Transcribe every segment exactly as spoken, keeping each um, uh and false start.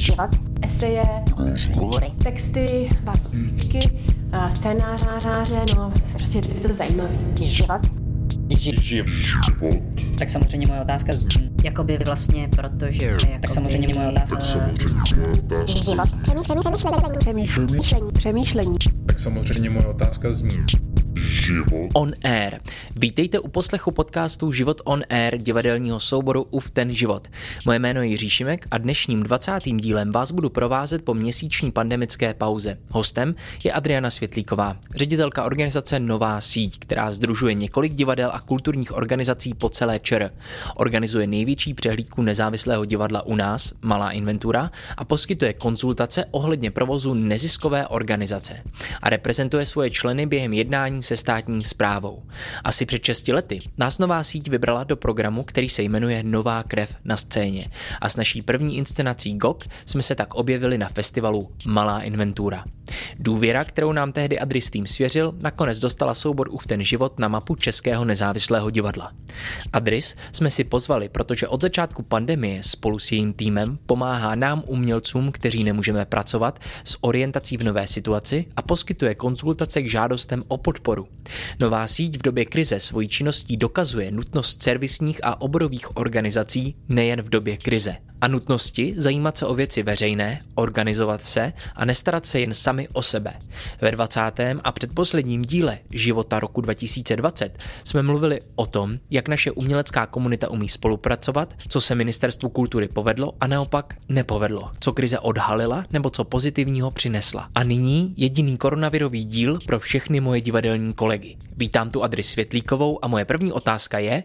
život, eseje, texty, básničky, scénářáře, no prostě je to zajímavý. Život. Život. Tak samozřejmě moje otázka z... Jakoby vlastně, protože... Jakoby... Tak samozřejmě moje otázka... Život. Přemýšlení. Přemýšlení. Přemýšlení. Tak samozřejmě moje otázka zní. On Air. Vítejte u poslechu podcastu Život on Air divadelního souboru Ufften život. Moje jméno je Jiří Šimek a dnešním dvacátým dílem vás budu provázet po měsíční pandemické pauze. Hostem je Adriana Světlíková, ředitelka organizace Nová síť, která sdružuje několik divadel a kulturních organizací po celé ČR. Organizuje největší přehlídku nezávislého divadla u nás, Malá inventura, a poskytuje konzultace ohledně provozu neziskové organizace. A reprezentuje svoje členy během jednání se státní správou. Asi před šesti lety nás Nová síť vybrala do programu, který se jmenuje Nová krev na scéně. A s naší první inscenací G O G jsme se tak objevili na festivalu Malá inventura. Důvěra, kterou nám tehdy Adris tým svěřil, nakonec dostala soubor Ufften život na mapu Českého nezávislého divadla. Adris jsme si pozvali, protože od začátku pandemie spolu s jejím týmem pomáhá nám umělcům, kteří nemůžeme pracovat, s orientací v nové situaci a poskytuje konzultace k žádostem o podporu. Nová síť v době krize svojí činností dokazuje nutnost servisních a oborových organizací nejen v době krize. A nutnosti zajímat se o věci veřejné, organizovat se a nestarat se jen sami o sebe. Ve dvacátém a předposledním díle Života roku dva tisíce dvacet jsme mluvili o tom, jak naše umělecká komunita umí spolupracovat, co se Ministerstvu kultury povedlo a naopak nepovedlo, co krize odhalila nebo co pozitivního přinesla. A nyní jediný koronavirový díl pro všechny moje divadelní kolegy. Vítám tu Adris Světlíkovou a moje první otázka je,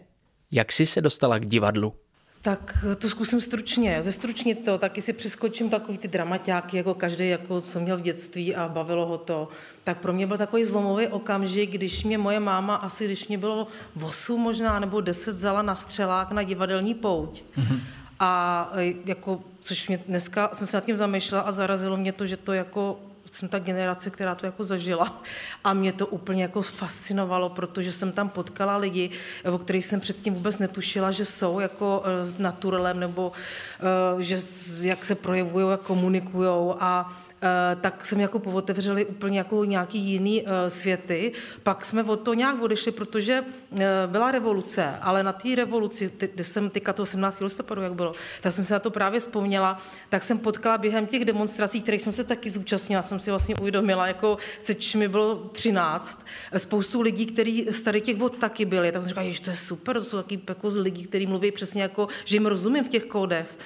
jak jsi se dostala k divadlu? Tak to zkusím stručně, zestručnit to, taky si přeskočím takový ty dramaťáky, jako každý, jako co měl v dětství a bavilo ho to. Tak pro mě byl takový zlomový okamžik, když mě moje máma, asi když mě bylo osm možná nebo deset, vzala na střelák na divadelní pouť. Mm-hmm. A jako, což mě dneska, jsem se nad tím zamýšlela a zarazilo mě to, že to jako, jsem ta generace, která to jako zažila a mě to úplně jako fascinovalo, protože jsem tam potkala lidi, o kterých jsem předtím vůbec netušila, že jsou jako s naturelem nebo že jak se projevují, jak komunikujou a tak jsme jako pootevřeli úplně jako nějaký jiný světy. Pak jsme od toho nějak odešli, protože byla revoluce, ale na té revoluci, kde jsem tyka toho sedmnáctého listopadu, jak bylo, tak jsem se na to právě vzpomněla, tak jsem potkala během těch demonstrací, kterých jsem se taky zúčastnila, jsem si vlastně uvědomila, jako když mi bylo třináct, spoustu lidí, kteří starý těch vod taky byli, tak jsem říkala, jež to je super, to jsou taky peko z lidí, kteří mluví přesně jako, že jim rozumím v těch kódech.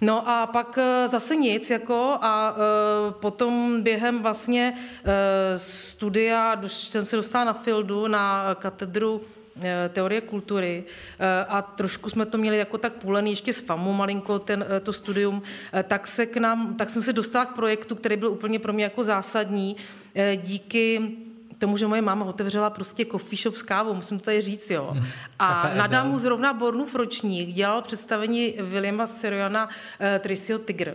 No a pak zase nic, jako a e, potom během vlastně e, studia doš, jsem se dostala na Fildu, na katedru e, teorie kultury e, a trošku jsme to měli jako tak půlený ještě s FAMU malinko ten, e, to studium, e, tak se k nám, tak jsem se dostala k projektu, který byl úplně pro mě jako zásadní e, díky tomu, že moje máma otevřela prostě coffee shop s kávou, musím to tady říct, jo. A na Damu zrovna Bornův ročník dělal představení Williama Serojana e, Tracy o Tigre.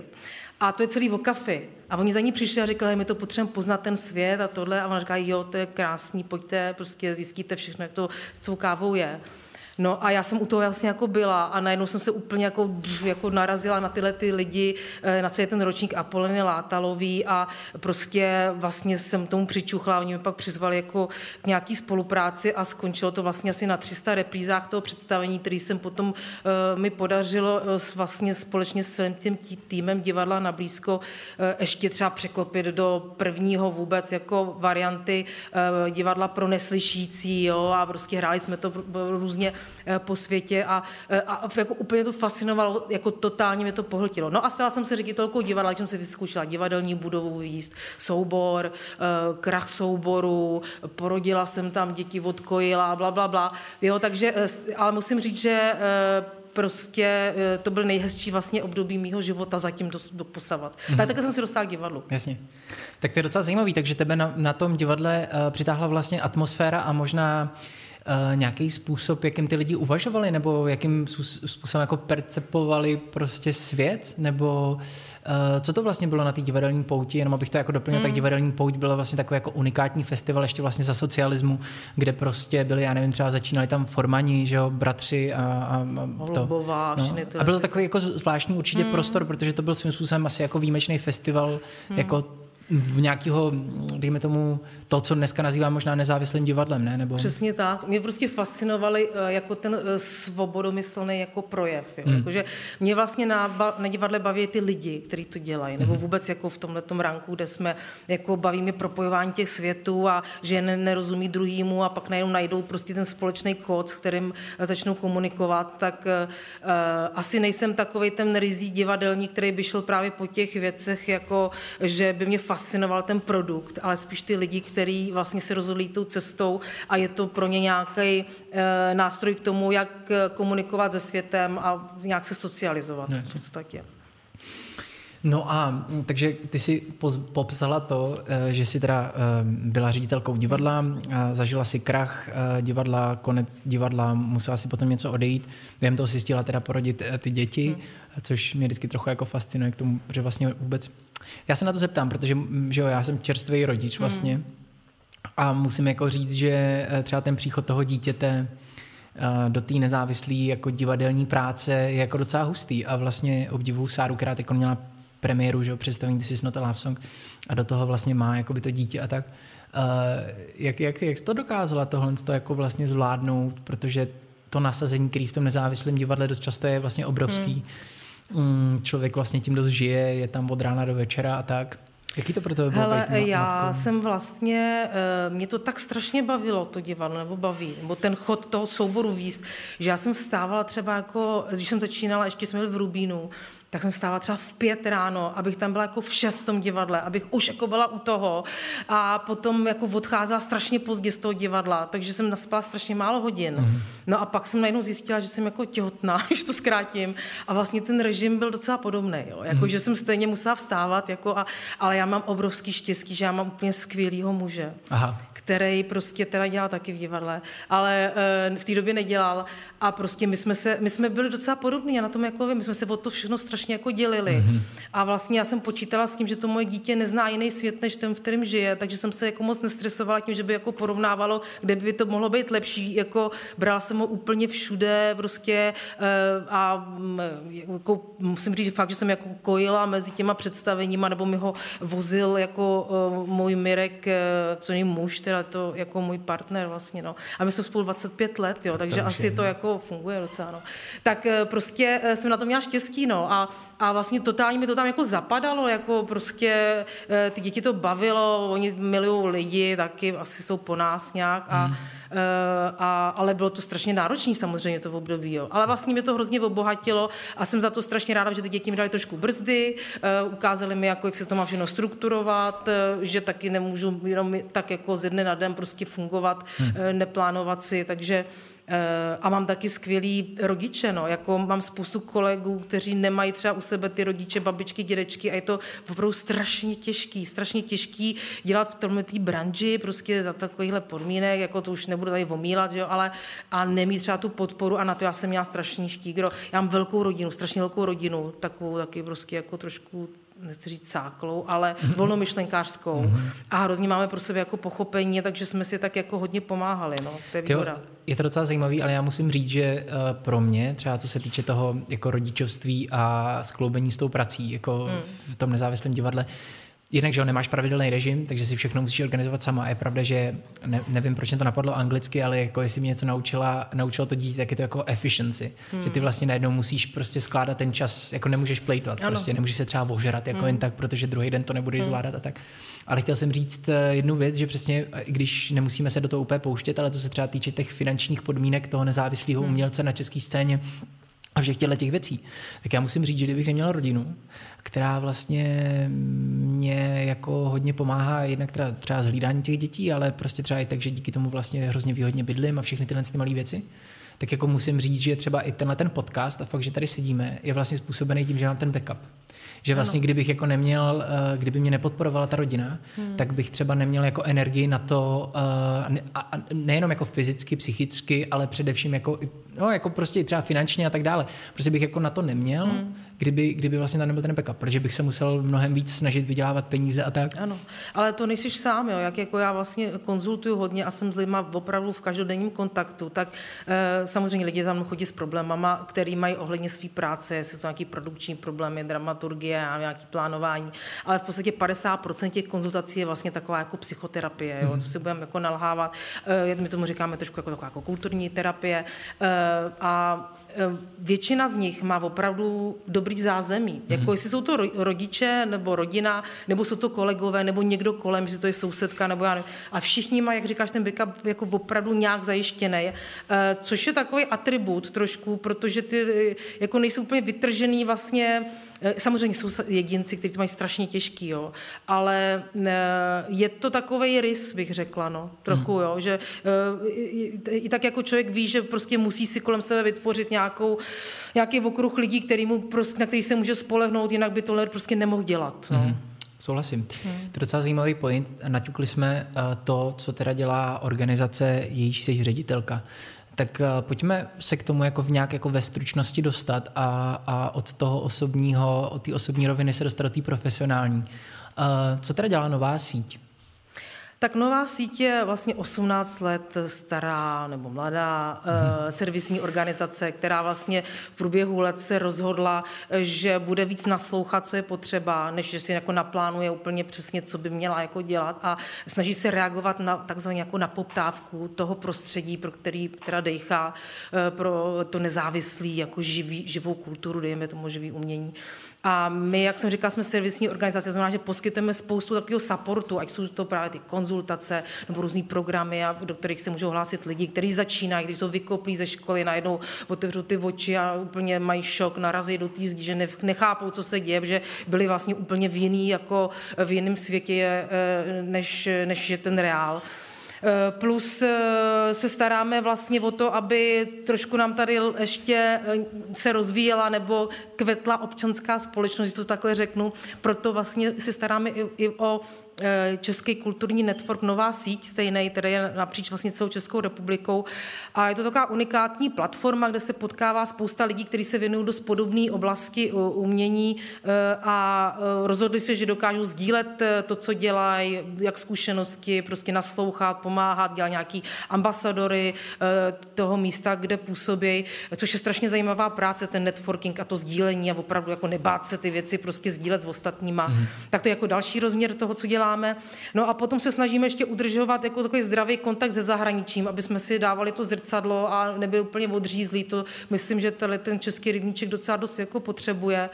A to je celý o kafe. A oni za ní přišli a řekli, my to potřebujeme poznat ten svět a tohle. A ona říká, jo, to je krásný, pojďte, prostě zjistíte všechno, jak to s tou kávou je. No a já jsem u toho vlastně jako byla a najednou jsem se úplně jako, jako narazila na tyhle ty lidi, na celý ten ročník Apoliny Látalový a prostě vlastně jsem tomu přičuchla, oni mi pak přizvali jako k nějaký spolupráci a skončilo to vlastně asi na tři sta reprízách toho představení, který jsem potom uh, mi podařilo uh, vlastně společně s celým tím týmem divadla na blízko uh, ještě třeba překlopit do prvního vůbec jako varianty uh, divadla pro neslyšící, jo, a prostě hráli jsme to různě po světě a, a jako úplně to fascinovalo, jako totálně mě to pohltilo. No a stala jsem se ředitelkou divadla, když jsem si vyzkoušela divadelní budovu výst, soubor, krach souboru, porodila jsem tam děti, odkojila, bla, bla, bla. Jo, takže, ale musím říct, že prostě to byl nejhezčí vlastně období mýho života zatím doposavat. Mm-hmm. Tak také jsem si dostala k divadlu. Jasně. Tak to je docela zajímavý, takže tebe na, na tom divadle přitáhla vlastně atmosféra a možná uh, nějaký způsob, jakým ty lidi uvažovali, nebo jakým způsobem jako percepovali prostě svět, nebo uh, co to vlastně bylo na té divadelní pouti, jenom abych to jako doplnil, mm. tak divadelní pouť byla vlastně takový jako unikátní festival ještě vlastně za socialismu, kde prostě byli, já nevím, třeba začínali tam Formani, že jo, bratři a, a, a to. Lobová, no. to a byl takový jako zvláštní určitě mm. prostor, protože to byl svým způsobem asi jako výjimečný festival, mm. jako v nějakého, dejme tomu, to, co dneska nazývám možná nezávislým divadlem, ne? Nebo... Přesně tak. Mě prostě fascinovaly jako ten svobodomyslný jako projev. Mm. Jakože mě vlastně na, na divadle baví ty lidi, kteří to dělají, nebo vůbec jako v tomhletom ranku, kde jsme jako bavíme propojování těch světů a že nerozumí druhýmu a pak najednou najdou prostě ten společný kód, s kterým začnou komunikovat, tak uh, asi nejsem takovej ten ryzí divadelník, který by šel právě po těch věcech, jako že by mě fascinoval ten produkt, ale spíš ty lidi, kteří vlastně se rozhodli tou cestou a je to pro ně nějaký e, nástroj k tomu, jak komunikovat se světem a nějak se socializovat yes. v podstatě. No a takže ty si popsala to, že jsi teda byla ředitelkou divadla, zažila si krach divadla, konec divadla, musela si potom něco odejít, během toho si stihla teda porodit ty děti, hmm. což mě vždycky trochu jako fascinuje k tomu, že vlastně vůbec... Já se na to zeptám, protože že jo, já jsem čerstvý rodič vlastně hmm. a musím jako říct, že třeba ten příchod toho dítěte do té nezávislé jako divadelní práce je jako docela hustý a vlastně obdivuju Sáru, která teď měla premiéru, že jo, představení This is not a Love Song a do toho vlastně má jakoby to dítě a tak. Uh, jak, jak, jak jsi to dokázala tohle to jako vlastně zvládnout, protože to nasazení, který v tom nezávislém divadle dost často je vlastně obrovský. Hmm. Mm, člověk vlastně tím dost žije, je tam od rána do večera a tak. Jaký to pro tebe bylo? Hele, já matkou? jsem vlastně, mě to tak strašně bavilo, to divadlo, nebo baví, nebo ten chod toho souboru výst, že já jsem vstávala třeba jako, když jsem začínala, ještě jsme byli v Rubínu, tak jsem vstávala třeba v pět ráno, abych tam byla jako v šest v tom divadle, abych už jako byla u toho a potom jako odcházela strašně pozdě z toho divadla, takže jsem naspala strašně málo hodin. Mm. No a pak jsem najednou zjistila, že jsem jako těhotná, když to zkrátím, a vlastně ten režim byl docela podobný, jo. Jako, mm. že jsem stejně musela vstávat, jako a, ale já mám obrovský štěstí, že já mám úplně skvělýho muže. Aha. který prostě teda dělal taky v divadle, ale e, v té době nedělal a prostě my jsme, se, my jsme byli docela podobní a na tom jako my jsme se o to všechno strašně jako dělili mm-hmm. a vlastně já jsem počítala s tím, že to moje dítě nezná jiný svět, než ten, v kterém žije, takže jsem se jako moc nestresovala tím, že by jako porovnávalo, kde by to mohlo být lepší, jako brala jsem ho úplně všude prostě e, a jako, musím říct fakt, že jsem jako kojila mezi těma představeníma, nebo mi ho vozil jako e, můj Mirek, e, co není muž, ale to jako můj partner vlastně, no. A my jsme spolu dvacet pět let, jo, takže asi to jako funguje docela, no. Tak prostě jsem na to měla štěstí, no, a A vlastně totálně mi to tam jako zapadalo, jako prostě ty děti to bavilo, oni milují lidi, taky asi jsou po nás nějak, a, mm. a, ale bylo to strašně náročné samozřejmě to v období, jo. Ale vlastně mě to hrozně obohatilo a jsem za to strašně ráda, že ty děti mi dali trošku brzdy, ukázali mi, jako, jak se to má všechno strukturovat, že taky nemůžu jenom tak jako ze dne na den prostě fungovat, mm. neplánovat si, takže... A mám taky skvělý rodiče, no, jako mám spoustu kolegů, kteří nemají třeba u sebe ty rodiče, babičky, dědečky a je to opravdu strašně těžký, strašně těžký dělat v tomhle té branži, prostě za takovýchhle podmínek, jako to už nebudu tady omílat, jo, ale a nemít třeba tu podporu a na to já jsem měla strašný štígro. Já mám velkou rodinu, strašně velkou rodinu, takovou taky prostě jako trošku... nechci říct sáklou, ale volnomyšlenkářskou. Mm-hmm. A hrozně máme pro sebe jako pochopení, takže jsme si tak jako hodně pomáhali. No. To je výhoda. Je to docela zajímavý, ale já musím říct, že pro mě, třeba co se týče toho jako rodičovství a skloubení s tou prací, jako mm. v tom nezávislém divadle, jednak, že jo, nemáš pravidelný režim, takže si všechno musíš organizovat sama. A je pravda, že ne, nevím, proč mě to napadlo anglicky, ale jako jestli mě něco naučila, naučilo to dítě, tak je to jako efficiency. Hmm. Že ty vlastně najednou musíš prostě skládat ten čas, jako nemůžeš plejtvat, prostě nemůžeš se třeba ožrat jako hmm. jen tak, protože druhý den to nebudeš hmm. zvládat a tak. Ale chtěl jsem říct jednu věc, že přesně, když nemusíme se do toho úplně pouštět, ale co se třeba týče těch finančních podmínek toho nezávislého hmm. umělce na české scéně, a všech těch věcí. Tak já musím říct, že kdybych neměla rodinu, která vlastně mě jako hodně pomáhá, jednak teda třeba z hlídání těch dětí, ale prostě třeba i tak, že díky tomu vlastně hrozně výhodně bydlím a všechny tyhle ty malé věci, tak jako musím říct, že třeba i tenhle ten podcast a fakt, že tady sedíme, je vlastně způsobený tím, že mám ten backup. Že vlastně, ano. kdybych jako neměl, kdyby mě nepodporovala ta rodina, hmm. tak bych třeba neměl jako energii na to, a nejenom jako fyzicky, psychicky, ale především jako, no, jako prostě třeba finančně a tak dále. Prostě bych jako na to neměl, hmm. kdyby, kdyby vlastně tam nebyl ten backup, protože bych se musel mnohem víc snažit vydělávat peníze a tak. Ano, ale to nejsiš sám, jo. Jak jako já vlastně konzultuju hodně a jsem s lidma opravdu v každodenním kontaktu, tak e, samozřejmě lidi za mnou chodí s problémama, který mají ohledně své práce, jestli jsou nějaký produkční problémy, dramaturgie a nějaký plánování, ale v podstatě padesát procent těch konzultací je vlastně taková jako psychoterapie, jo, co si budeme jako nalhávat. E, my tomu říkáme trošku jako taková jako kulturní terapie e, a většina z nich má opravdu dobrý zázemí. Jako jestli jsou to rodiče, nebo rodina, nebo jsou to kolegové, nebo někdo kolem, jestli to je sousedka, nebo já nevím. A všichni mají, jak říkáš, ten backup jako opravdu nějak zajištěný, což je takový atribut trošku, protože ty jako nejsou úplně vytržený vlastně. Samozřejmě jsou jedinci, kteří to mají strašně těžký, jo, ale je to takovej rys, bych řekla, no, trochu, jo, že i tak jako člověk ví, že prostě musí si kolem sebe vytvořit nějakou, nějaký okruh lidí, který mu prostě, na který se může spolehnout, jinak by tohle prostě nemohl dělat, no. Mm. Souhlasím. Hmm. To je docela zajímavý point. Naťukli jsme to, co teda dělá organizace, jejíž jsi ředitelka. Tak pojďme se k tomu jako v nějak jako ve stručnosti dostat a, a od toho osobního, od té osobní roviny se dostat do té profesionální. Co teda dělá Nová síť? Tak Nová síť je vlastně osmnáct let stará nebo mladá eh, servisní organizace, která vlastně v průběhu let se rozhodla, že bude víc naslouchat, co je potřeba, než že si jako naplánuje úplně přesně, co by měla jako dělat, a snaží se reagovat na takzvaně jako na poptávku toho prostředí, pro který teda dejchá, eh, pro to nezávislý, jako živý, živou kulturu, dejme tomu živý umění. A my, jak jsem říkala, jsme servisní organizace, znamená, že poskytujeme spoustu takového supportu, ať jsou to právě ty konzultace nebo různý programy, do kterých se můžou hlásit lidi, kteří začínají, kteří jsou vykoplí ze školy, najednou otevřou ty oči a úplně mají šok, narazí do té zdi, že nechápou, co se děje, že byli vlastně úplně v jiný, jako v jiném světě, než, než je ten reál. Plus se staráme vlastně o to, aby trošku nám tady ještě se rozvíjela nebo kvetla občanská společnost, když to takhle řeknu, proto vlastně se staráme i, i o český kulturní network Nová síť, stejnej, který je napříč vlastně celou Českou republikou. A je to taková unikátní platforma, kde se potkává spousta lidí, kteří se věnují dost podobné oblasti umění a rozhodli se, že dokážou sdílet to, co dělají, jak zkušenosti, prostě naslouchat, pomáhat, dělat nějaký ambasadory toho místa, kde působí, což je strašně zajímavá práce, ten networking a to sdílení a opravdu jako nebát se ty věci prostě sdílet s ostatníma. Mm. Tak to je jako další rozměr toho, co dělá. No a potom se snažíme ještě udržovat jako takový zdravý kontakt se zahraničím, aby jsme si dávali to zrcadlo a nebyli úplně odřízlí. To myslím, že ten český rybníček docela dost jako potřebuje.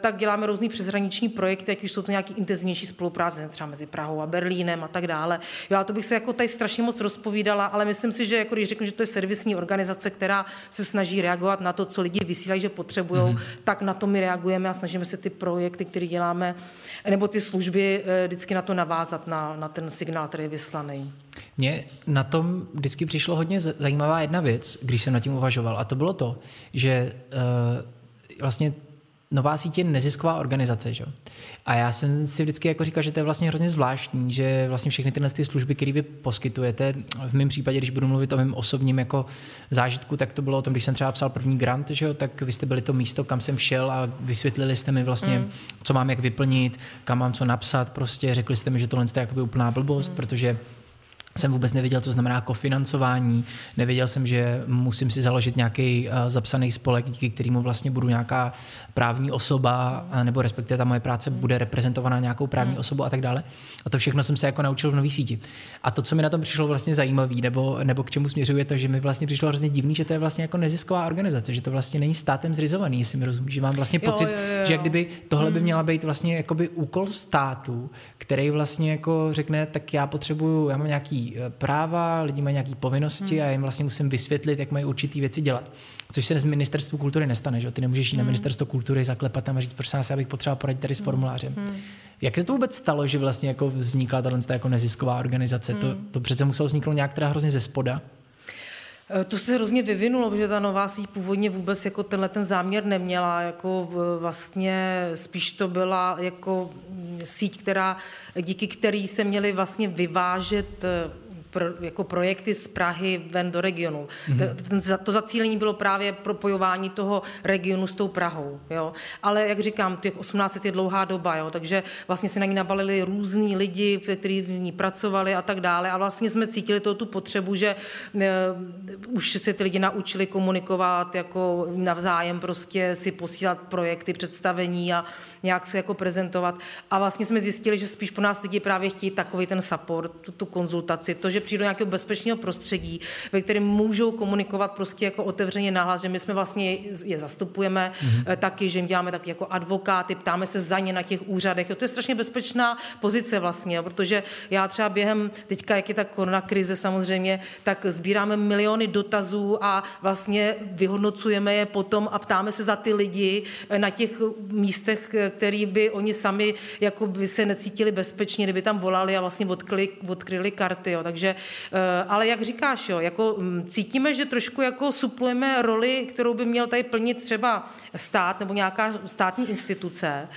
Tak děláme různý přeshraniční projekty, jak už jsou to nějaký intenzivnější spolupráce třeba mezi Prahou a Berlínem a tak dále. Já to bych se jako tady strašně moc rozpovídala, ale myslím si, že jako když řeknu, že to je servisní organizace, která se snaží reagovat na to, co lidi vysílají, že potřebují, mm-hmm. tak na to my reagujeme a snažíme se ty projekty, které děláme, nebo ty služby vždycky na to navázat, na, na ten signál, který je vyslaný. Mně na tom vždycky přišlo hodně zajímavá jedna věc, když jsem nad tím uvažoval, a to bylo to, že uh, vlastně Nová síť je nezisková organizace, že? A já jsem si vždycky jako říkal, že to je vlastně hrozně zvláštní, že vlastně všechny tyhle ty služby, které vy poskytujete, v mém případě, když budu mluvit o mém osobním jako zážitku, tak to bylo o tom, když jsem třeba psal první grant, že? Tak vy jste byli to místo, kam jsem šel a vysvětlili jste mi vlastně, mm. co mám jak vyplnit, kam mám co napsat, prostě řekli jste mi, že tohle je jakoby úplná blbost, mm. protože jsem vůbec nevěděl, co znamená kofinancování, nevěděl jsem, že musím si založit nějaký uh, zapsaný spolek, díky kterému vlastně budu nějaká právní osoba, mm. nebo respektive ta moje práce bude reprezentovaná nějakou právní mm. osobou a tak dále. A to všechno jsem se jako naučil v Nový síti. A to, co mi na tom přišlo vlastně zajímavý, nebo, nebo k čemu směřuje to, že mi vlastně přišlo hrozně divný, že to je vlastně jako nezisková organizace, že to vlastně není státem zřizovaný, jestli mi rozumíš, že mám vlastně pocit, jo, jo, jo. že kdyby tohle by měla být vlastně jakoby úkol státu, který vlastně jako řekne, tak já potřebuju, já mám nějaký práva, lidi mají nějaké povinnosti hmm. a jim vlastně musím vysvětlit, jak mají určitý věci dělat. Což se z ministerstvu kultury nestane, že? Ty nemůžeš jít hmm. na ministerstvo kultury, zaklepat tam a říct, prosím vás, já bych potřeboval poradit tady s formulářem. Hmm. Jak se to vůbec stalo, že vlastně jako vznikla tato jako nezisková organizace? Hmm. To, to přece muselo vzniknout nějak teda hrozně ze spoda. To se hrozně vyvinulo, protože ta nová síť původně vůbec jako tenhle ten záměr neměla. Jako vlastně spíš to byla jako síť, která, díky který se měly vlastně vyvážet pro, jako projekty z Prahy ven do regionu. Mm-hmm. To zacílení bylo právě propojování toho regionu s tou Prahou. Jo? Ale jak říkám, těch osmnáct let je dlouhá doba, jo? Takže vlastně se na ní nabalili různí lidi, kteří v ní pracovali a tak dále. A vlastně jsme cítili to, tu potřebu, že e, už se ty lidi naučili komunikovat jako navzájem, prostě si posílat projekty, představení a nějak se jako prezentovat. A vlastně jsme zjistili, že spíš po nás lidi právě chtějí takový ten support, tu, tu konzultaci, to, že přijde do nějakého bezpečného prostředí, ve kterém můžou komunikovat prostě jako otevřeně nahlas, že my jsme vlastně je zastupujeme, mm-hmm. taky, že jim děláme taky jako advokáty, ptáme se za ně na těch úřadech. Jo, to je strašně bezpečná pozice vlastně, protože já třeba během teďka, jak je ta korona krize samozřejmě, tak sbíráme miliony dotazů a vlastně vyhodnocujeme je potom a ptáme se za ty lidi na těch místech, který by oni sami jako by se necítili bezpečně, kdyby tam volali a vlastně odkryli, odkryli karty. Jo. Takže že, ale jak říkáš, jo, jako cítíme, že trošku jako suplujeme roli, kterou by měl tady plnit třeba stát nebo nějaká státní instituce.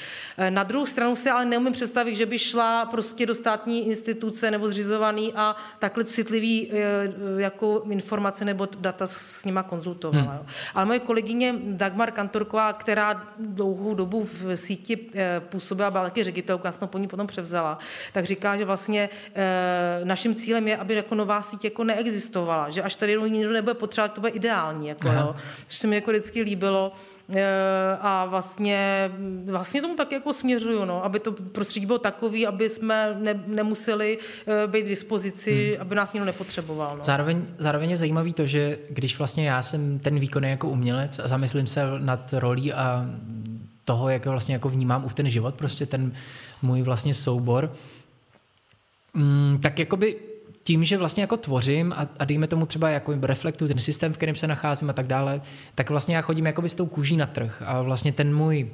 Na druhou stranu se ale neumím představit, že by šla prostě do státní instituce nebo zřizovaný a takhle citlivý jako informace nebo data s nima konzultovala. Hmm. Ale moje kolegyně Dagmar Kantorková, která dlouhou dobu v síti působila, byla taky ředitelka, já jsem po ní potom převzala, tak říká, že vlastně naším cílem je, aby jako nová síť jako neexistovala, že až tady nikdo nebude potřebovat, to bude ideální, jako, jo, což se mi jako vždycky líbilo e, a vlastně, vlastně tomu tak jako směřuju, no, aby to prostředí bylo takový, aby jsme ne, nemuseli e, být v dispozici, hmm. aby nás nikdo nepotřeboval. No. Zároveň, zároveň je zajímavý to, že když vlastně já jsem ten výkonný jako umělec a zamyslím se nad rolí a toho, jak vlastně jako vnímám u ten život, prostě ten můj vlastně soubor, mm, tak jakoby tím, že vlastně jako tvořím a, a dejme tomu třeba jako reflektu ten systém, v kterém se nacházím a tak dále, tak vlastně já chodím jakoby s tou kůží na trh a vlastně ten můj,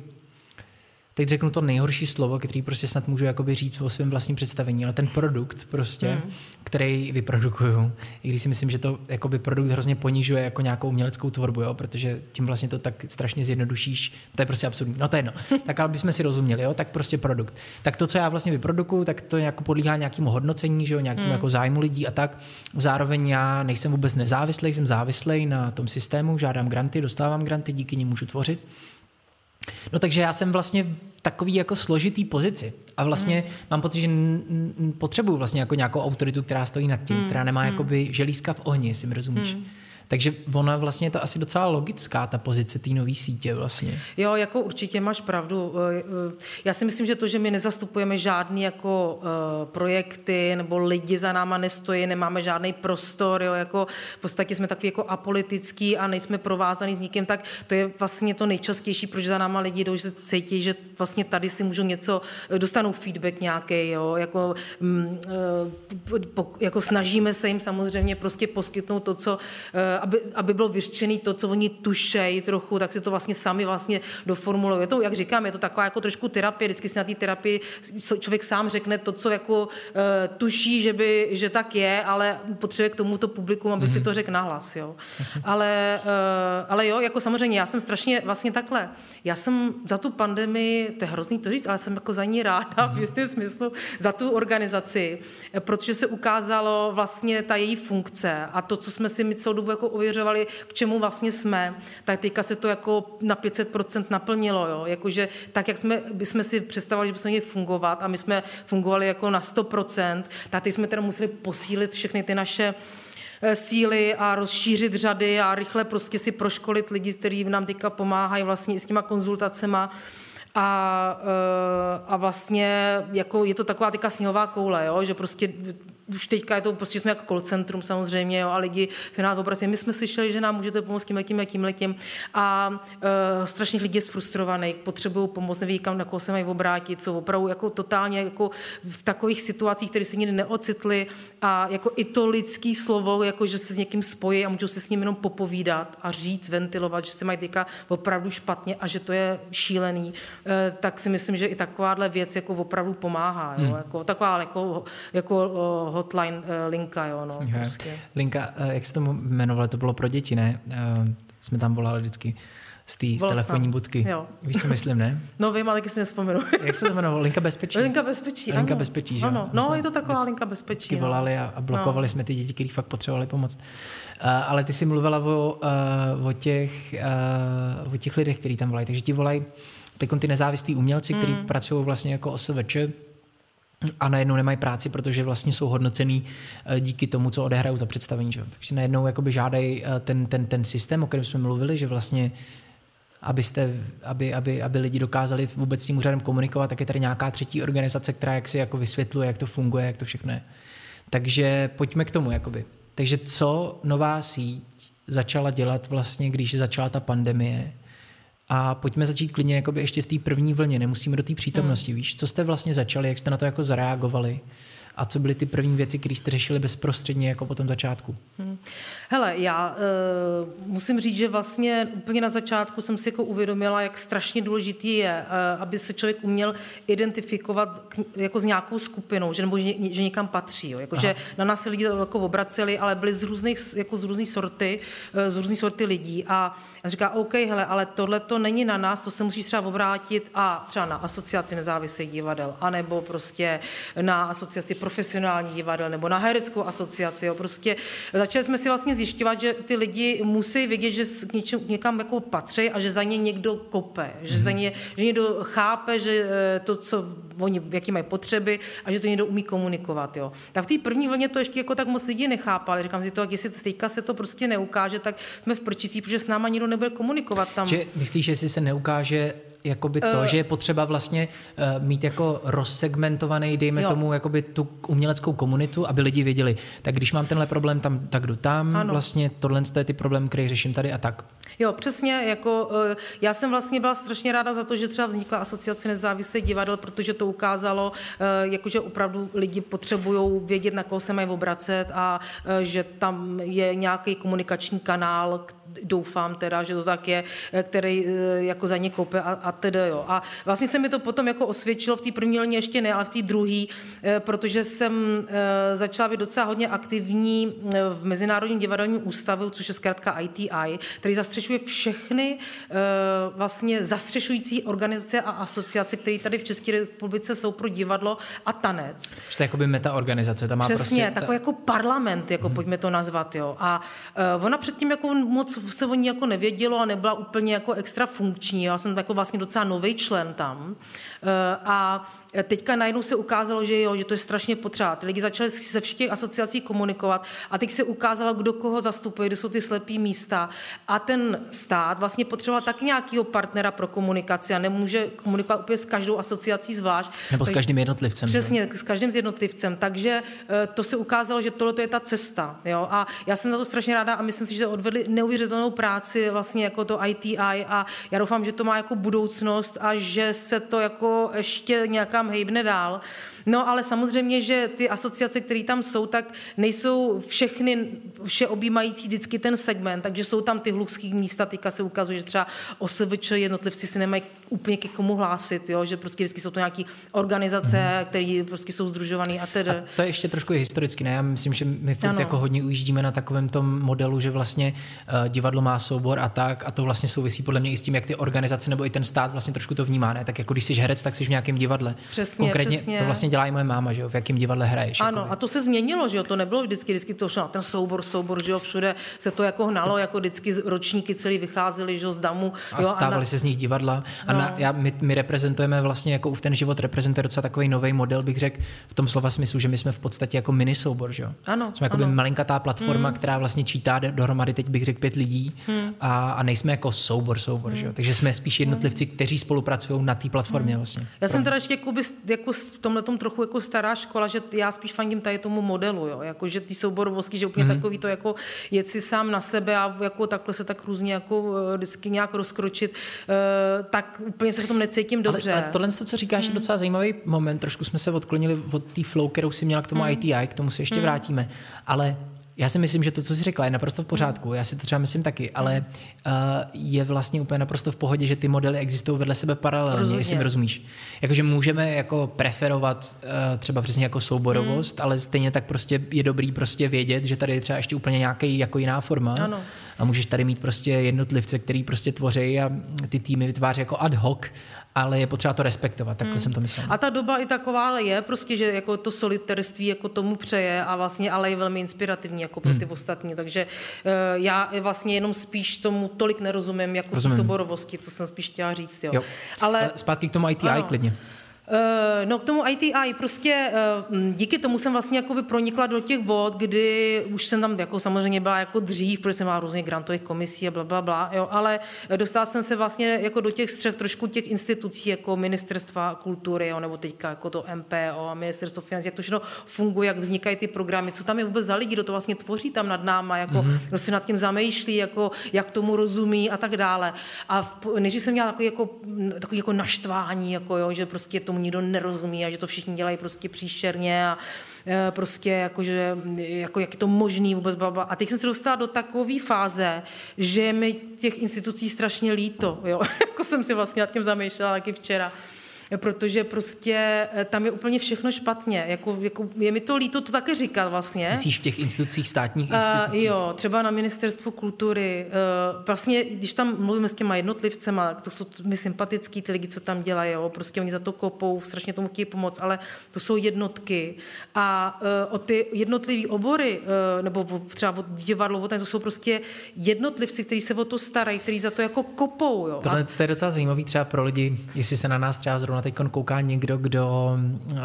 teď řeknu to nejhorší slovo, který prostě snad můžu jakoby říct o svém vlastním představení, ale ten produkt prostě, mm. který vyprodukuju, i když si myslím, že to jakoby produkt hrozně ponižuje jako nějakou uměleckou tvorbu, jo, protože tím vlastně to tak strašně zjednodušíš, to je prostě absurdní, no to je jedno, tak ale bychom si rozuměli, jo, tak prostě produkt. Tak to, co já vlastně vyprodukuju, tak to jako podlíhá nějakému hodnocení, že jo, nějakému mm. jako zájmu lidí a tak. Zároveň já nejsem vůbec nezávislý, jsem závislý na tom systému, žádám granty, dostávám granty, díky nim můžu tvořit. No takže já jsem vlastně v takový jako složitý pozici a vlastně mm. mám pocit, že n- n- potřebuju vlastně jako nějakou autoritu, která stojí nad tím, mm. která nemá mm. jakoby želízka v ohni, jestli mi rozumíš. Mm. Takže ona vlastně je to asi docela logická, ta pozice té nový sítě vlastně. Jo, jako určitě máš pravdu. Já si myslím, že to, že my nezastupujeme žádný jako projekty nebo lidi za náma nestojí, nemáme žádný prostor, jo, jako v podstatě jsme takový jako apolitický a nejsme provázaný s nikým, tak to je vlastně to nejčastější, proč za náma lidi jdou, že cítí, že vlastně tady si můžou něco, dostanou feedback nějaký, jo, jako, jako snažíme se jim samozřejmě prostě poskytnout to, co Aby, aby bylo vyřčený to, co oni tušejí trochu, tak si to vlastně sami vlastně doformulují. Je to, jak říkám, je to taková jako trošku terapie, vždycky si na té terapii člověk sám řekne to, co jako uh, tuší, že, by, že tak je, ale potřebuje k tomuto publikum, aby mm-hmm. si to řekl nahlas. Jo. Ale, uh, ale jo, jako samozřejmě, já jsem strašně vlastně takhle, já jsem za tu pandemii, to je hrozný to říct, ale jsem jako za ní ráda mm-hmm. v jistém smyslu, za tu organizaci, protože se ukázalo vlastně ta její funkce a to, co jsme si my celou dobu jako ověřovali, k čemu vlastně jsme, tak teďka se to jako na pět set procent naplnilo, jo, jakože tak, jak jsme, bychom si představovali, že bychom měli fungovat a my jsme fungovali jako na sto procent, tak teď jsme teda museli posílit všechny ty naše síly a rozšířit řady a rychle prostě si proškolit lidi, kteří nám teďka pomáhají vlastně i s těma konzultacema. A, a vlastně jako je to taková teďka sněhová koule, jo, že prostě už teďka je to, prostě jsme jako call centrum samozřejmě, jo, a lidi se nás obrací, my jsme slyšeli, že nám můžete pomoct tím letím, tím letím a e, strašných lidí je zfrustrovaných, potřebují pomoc, neví, kam, na koho se mají obrátit, jsou opravdu jako totálně jako v takových situacích, které se nikdy neocitli a jako i to lidský slovo, jako že se s někým spojí a můžou se s ním jenom popovídat a říct, ventilovat, že se mají teďka opravdu špatně a že to je šílený, e, tak si myslím, že i takováhle věc jako opravdu pomáhá, jo, hmm. jako taková jako, jako hotline linka, jo, no. Okay. Prostě. Linka, jak se tomu jmenovalo, to bylo pro děti, ne? Jsme tam volali vždycky z té telefonní budky. Jo. Víš, co myslím, ne? No vím, ale když si nespomenu. Jak se to jmenovalo? Linka bezpečí? Linka bezpečí, ano. Linka bezpečí, že? Ano. No, je to taková linka bezpečí. Vždycky volali a blokovali no. jsme ty děti, kteří fakt potřebovali pomoc. Uh, ale ty jsi mluvila o, uh, o, těch, uh, o těch lidech, kteří tam volají. Takže ti volají teďkon ty nezávislí umělci, kteří mm. pracují vlastně jako OSVČ a najednou nemají práci, protože vlastně jsou hodnocený díky tomu, co odehrajou za představení. Že? Takže najednou jakoby žádají ten, ten, ten systém, o kterém jsme mluvili, že vlastně abyste, aby, aby, aby lidi dokázali vůbec s tím úřadem komunikovat, tak je tady nějaká třetí organizace, která jak si jako vysvětluje, jak to funguje, jak to všechno je. Takže pojďme k tomu. Jakoby. Takže co nová síť začala dělat vlastně, když začala ta pandemie? A pojďme začít klidně jakoby ještě v té první vlně, nemusíme do té přítomnosti, hmm. víš? Co jste vlastně začali, jak jste na to jako zareagovali? A co byly ty první věci, které jste řešili bezprostředně jako po tom začátku? Hmm. Hele, já e, musím říct, že vlastně úplně na začátku jsem si jako uvědomila, jak strašně důležitý je, e, aby se člověk uměl identifikovat k, jako s nějakou skupinou, že, nebo že, že někam patří. Jo. Jako, že na nás se lidi jako obraceli, ale byli z různých, jako z různých sorty, e, z různých sorty lidí. A já říká, OK, hele, ale tohle to není na nás, to se musíš třeba obrátit a třeba na Asociaci nezávislých divadel, anebo prostě na Asociaci profesionální divadel nebo na hereckou asociaci. Jo. Prostě začali jsme si vlastně zjišťovat, že ty lidi musí vědět, že k něčem, někam jako patří a že za ně někdo kope, že za ně, že někdo chápe, že to, co oni, jaký mají potřeby a že to někdo umí komunikovat. Jo. Tak v té první vlně to ještě jako tak moc lidí nechápali. Říkám si to, jak jestli teďka se to prostě neukáže, tak jsme v prčicí, protože s náma nikdo nebude komunikovat tam. Že myslíš, jestli se neukáže jakoby to, uh, že je potřeba vlastně uh, mít jako rozsegmentovaný, dejme jo. tomu, jakoby tu uměleckou komunitu, aby lidi věděli, tak když mám tenhle problém, tam, tak jdu tam, ano. vlastně tohle je ty problém, který řeším tady a tak. Jo, přesně, jako uh, já jsem vlastně byla strašně ráda za to, že třeba vznikla Asociace nezávislých divadel, protože to ukázalo, uh, jakože opravdu lidi potřebují vědět, na koho se mají obracet a uh, že tam je nějaký komunikační kanál, doufám teda, že to tak je, který jako za ně kope a, a teda, jo. A vlastně se mi to potom jako osvědčilo v té první lně ještě ne, ale v té druhé, protože jsem začala být docela hodně aktivní v Mezinárodním divadelním ústavu, což je zkrátka I T I, který zastřešuje všechny vlastně zastřešující organizace a asociace, které tady v České republice jsou pro divadlo a tanec. Že to je jakoby metaorganizace, ta má přesně, prostě... Přesně, takový ta... jako parlament, jako hmm. pojďme to nazvat, jo. A ona předtím jako moc se o ní jako nevědělo a nebyla úplně jako extra funkční. Já jsem jako vlastně docela nový člen tam. A teďka najednou se ukázalo, že jo, že to je strašně potřeba. Ty lidi začali se všech těch asociací komunikovat a teď se ukázalo, kdo koho zastupuje, kde jsou ty slepý místa. A ten stát vlastně potřeboval taky nějakého partnera pro komunikaci a nemůže komunikovat úplně s každou asociací zvlášť. Nebo s každým jednotlivcem. Přesně, s každým s jednotlivcem. Takže to se ukázalo, že tohle je ta cesta. Jo? A já jsem za to strašně ráda a myslím si, že odvedli neuvěřitelnou práci vlastně jako to I T I a já doufám, že to má jako budoucnost a že se to jako ještě nějaká hejbne dál. No ale samozřejmě, že ty asociace, které tam jsou, tak nejsou všechny všeobjímající vždycky ten segment, takže jsou tam ty hluchský místa, teďka se ukazuje, že třeba OSVČ jednotlivci si nemají úplně k komu hlásit, jo? Že prostě vždycky jsou to nějaké organizace, mm-hmm. které prostě jsou sdružované a tedy. A to je ještě trošku historicky, ne? Já myslím, že my furt jako hodně ujíždíme na takovém tom modelu, že vlastně uh, divadlo má soubor a tak a to vlastně souvisí podle mě i s tím, jak ty organizace nebo i ten stát vlastně trošku to vnímá, ne? Tak jako když jsi herec, tak jsi v nějakém divadle. Přesně, konkrétně přesně. To vlastně dělá i moje máma, že jo, v jakém divadle hraješ. Ano, jakoby. A to se změnilo, že jo, to nebylo vždycky, vždycky to šlo na ten soubor, soubor, že jo, všude se to jako hnalo, jako vždycky ročníky celý vycházely, že jo, z damu. A jo, stávaly a na... se z nich divadla. A no. na, já, my, my reprezentujeme vlastně, jako Ufften život reprezentuje docela takový nový model, bych řekl, v tom slova smyslu, že my jsme v podstatě jako mini soubor, že jo. Ano, jsme jako malinkatá platforma, mm. která vlastně čítá dohromady, teď bych řekl, pět lidí mm. a, a nejsme jako soubor, soubor, mm. že jo. Takže jsme spíš jednotlivci, kteří spolupracují na té platformě mm. vlastně. Já jsem teda ještě jako, jako v tomhletom trochu jako stará škola, že já spíš fandím tady tomu modelu, jo, jako že ty souborovosti, že úplně mm-hmm. takový to jako jet si sám na sebe a jako takhle se tak různě jako vždycky nějak rozkročit, tak úplně se v tom necítím dobře. Ale, ale tohle, co říkáš, mm-hmm. je docela zajímavý moment, trošku jsme se odklonili od té flow, kterou si měla k tomu mm-hmm. I T I, k tomu se ještě mm-hmm. vrátíme, ale Já si myslím, že to, co jsi řekla, je naprosto v pořádku. Já si to třeba myslím taky, ale uh, je vlastně úplně naprosto v pohodě, že ty modely existují vedle sebe paralelně, Rozumě. jestli mi rozumíš. Jakože můžeme jako preferovat uh, třeba přesně jako souborovost, mm. ale stejně tak prostě je dobrý prostě vědět, že tady je třeba ještě úplně nějaký jako jiná forma. Ano. A můžeš tady mít prostě jednotlivce, který prostě tvoří a ty týmy vytváří jako ad hoc, ale je potřeba to respektovat, takhle hmm. jsem to myslela. A ta doba i taková je, prostě, že jako to solitérství jako tomu přeje a vlastně ale je velmi inspirativní jako pro ty hmm. ostatní, takže uh, já vlastně jenom spíš tomu tolik nerozumím jako soborovosti, to jsem spíš chtěla říct. Jo. Jo. Ale zpátky k tomu I T I ano. klidně. No k tomu I T I, prostě díky tomu jsem vlastně jakoby pronikla do těch vod, kdy už jsem tam jako samozřejmě byla jako dřív, protože jsem má různých grantových komisí a blablabla, bla, bla, jo, ale dostala jsem se vlastně jako do těch střev trošku těch institucí jako Ministerstva kultury, jo, nebo teďka jako to M P O a Ministerstvo financí, jak to všechno funguje, jak vznikají ty programy, co tam je vůbec za lidi, kdo to vlastně tvoří tam nad náma, jako mm-hmm. kdo se nad tím zamýšlí, jako jak tomu rozumí a tak dále. A než jsem měla takový jako, takový jako naštvání, jako, jo, že prostě to nikdo nerozumí a že to všichni dělají prostě příšerně a e, prostě jakože, jako jak je to možný vůbec baba. A teď jsem se dostala do takové fáze, že mi těch institucí strašně líto, jo, jako jsem si vlastně nad tím zamýšlela taky včera, protože prostě tam je úplně všechno špatně, jako, jako je mi to líto to taky říkat vlastně. Myslíš v těch institucích, státních institucích? Uh, jo, třeba na Ministerstvu kultury. Uh, vlastně, když tam mluvíme s těma jednotlivcema, to jsou mi sympatický ty lidi, co tam dělají, jo, prostě oni za to kopou, strašně tomu chtějí pomoct, ale to jsou jednotky a uh, o ty jednotlivý obory, uh, nebo třeba o divadlo, o ten, to jsou prostě jednotlivci, kteří se o to starají, kteří za to jako kopou. Jo. Tohle a... je docela zajímavý třeba pro lidi, jestli se na nás třeba zrovna teď kouká někdo, kdo uh,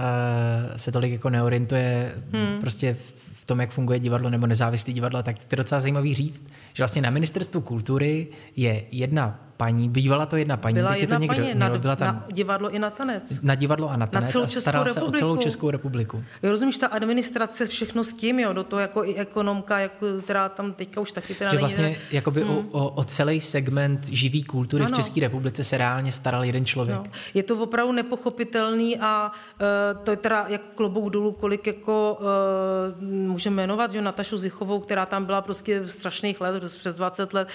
se tolik jako neorientuje hmm. prostě v tom, jak funguje divadlo nebo nezávislý divadlo, tak to je docela zajímavý říct, že vlastně na Ministerstvu kultury je jedna paní, bývala to jedna paní, byla teď jedna je to někdo, paní, někdo na, byla tam, na divadlo i na tanec. Na divadlo a na tanec na a starala se o celou Českou republiku. Jo, rozumíš, ta administrace všechno s tím, jo, do toho jako i ekonomka, jako, která tam teďka už taky teda že vlastně nejde. Jakoby hmm. o, o, o celý segment živý kultury ano. v České republice se reálně staral jeden člověk. No. Je to opravdu nepochopitelný a uh, to je teda jako klobouk dolů, kolik jako uh, můžeme jmenovat, jo, Natashu Zichovou, která tam byla prostě v strašných let, přes dvacet let,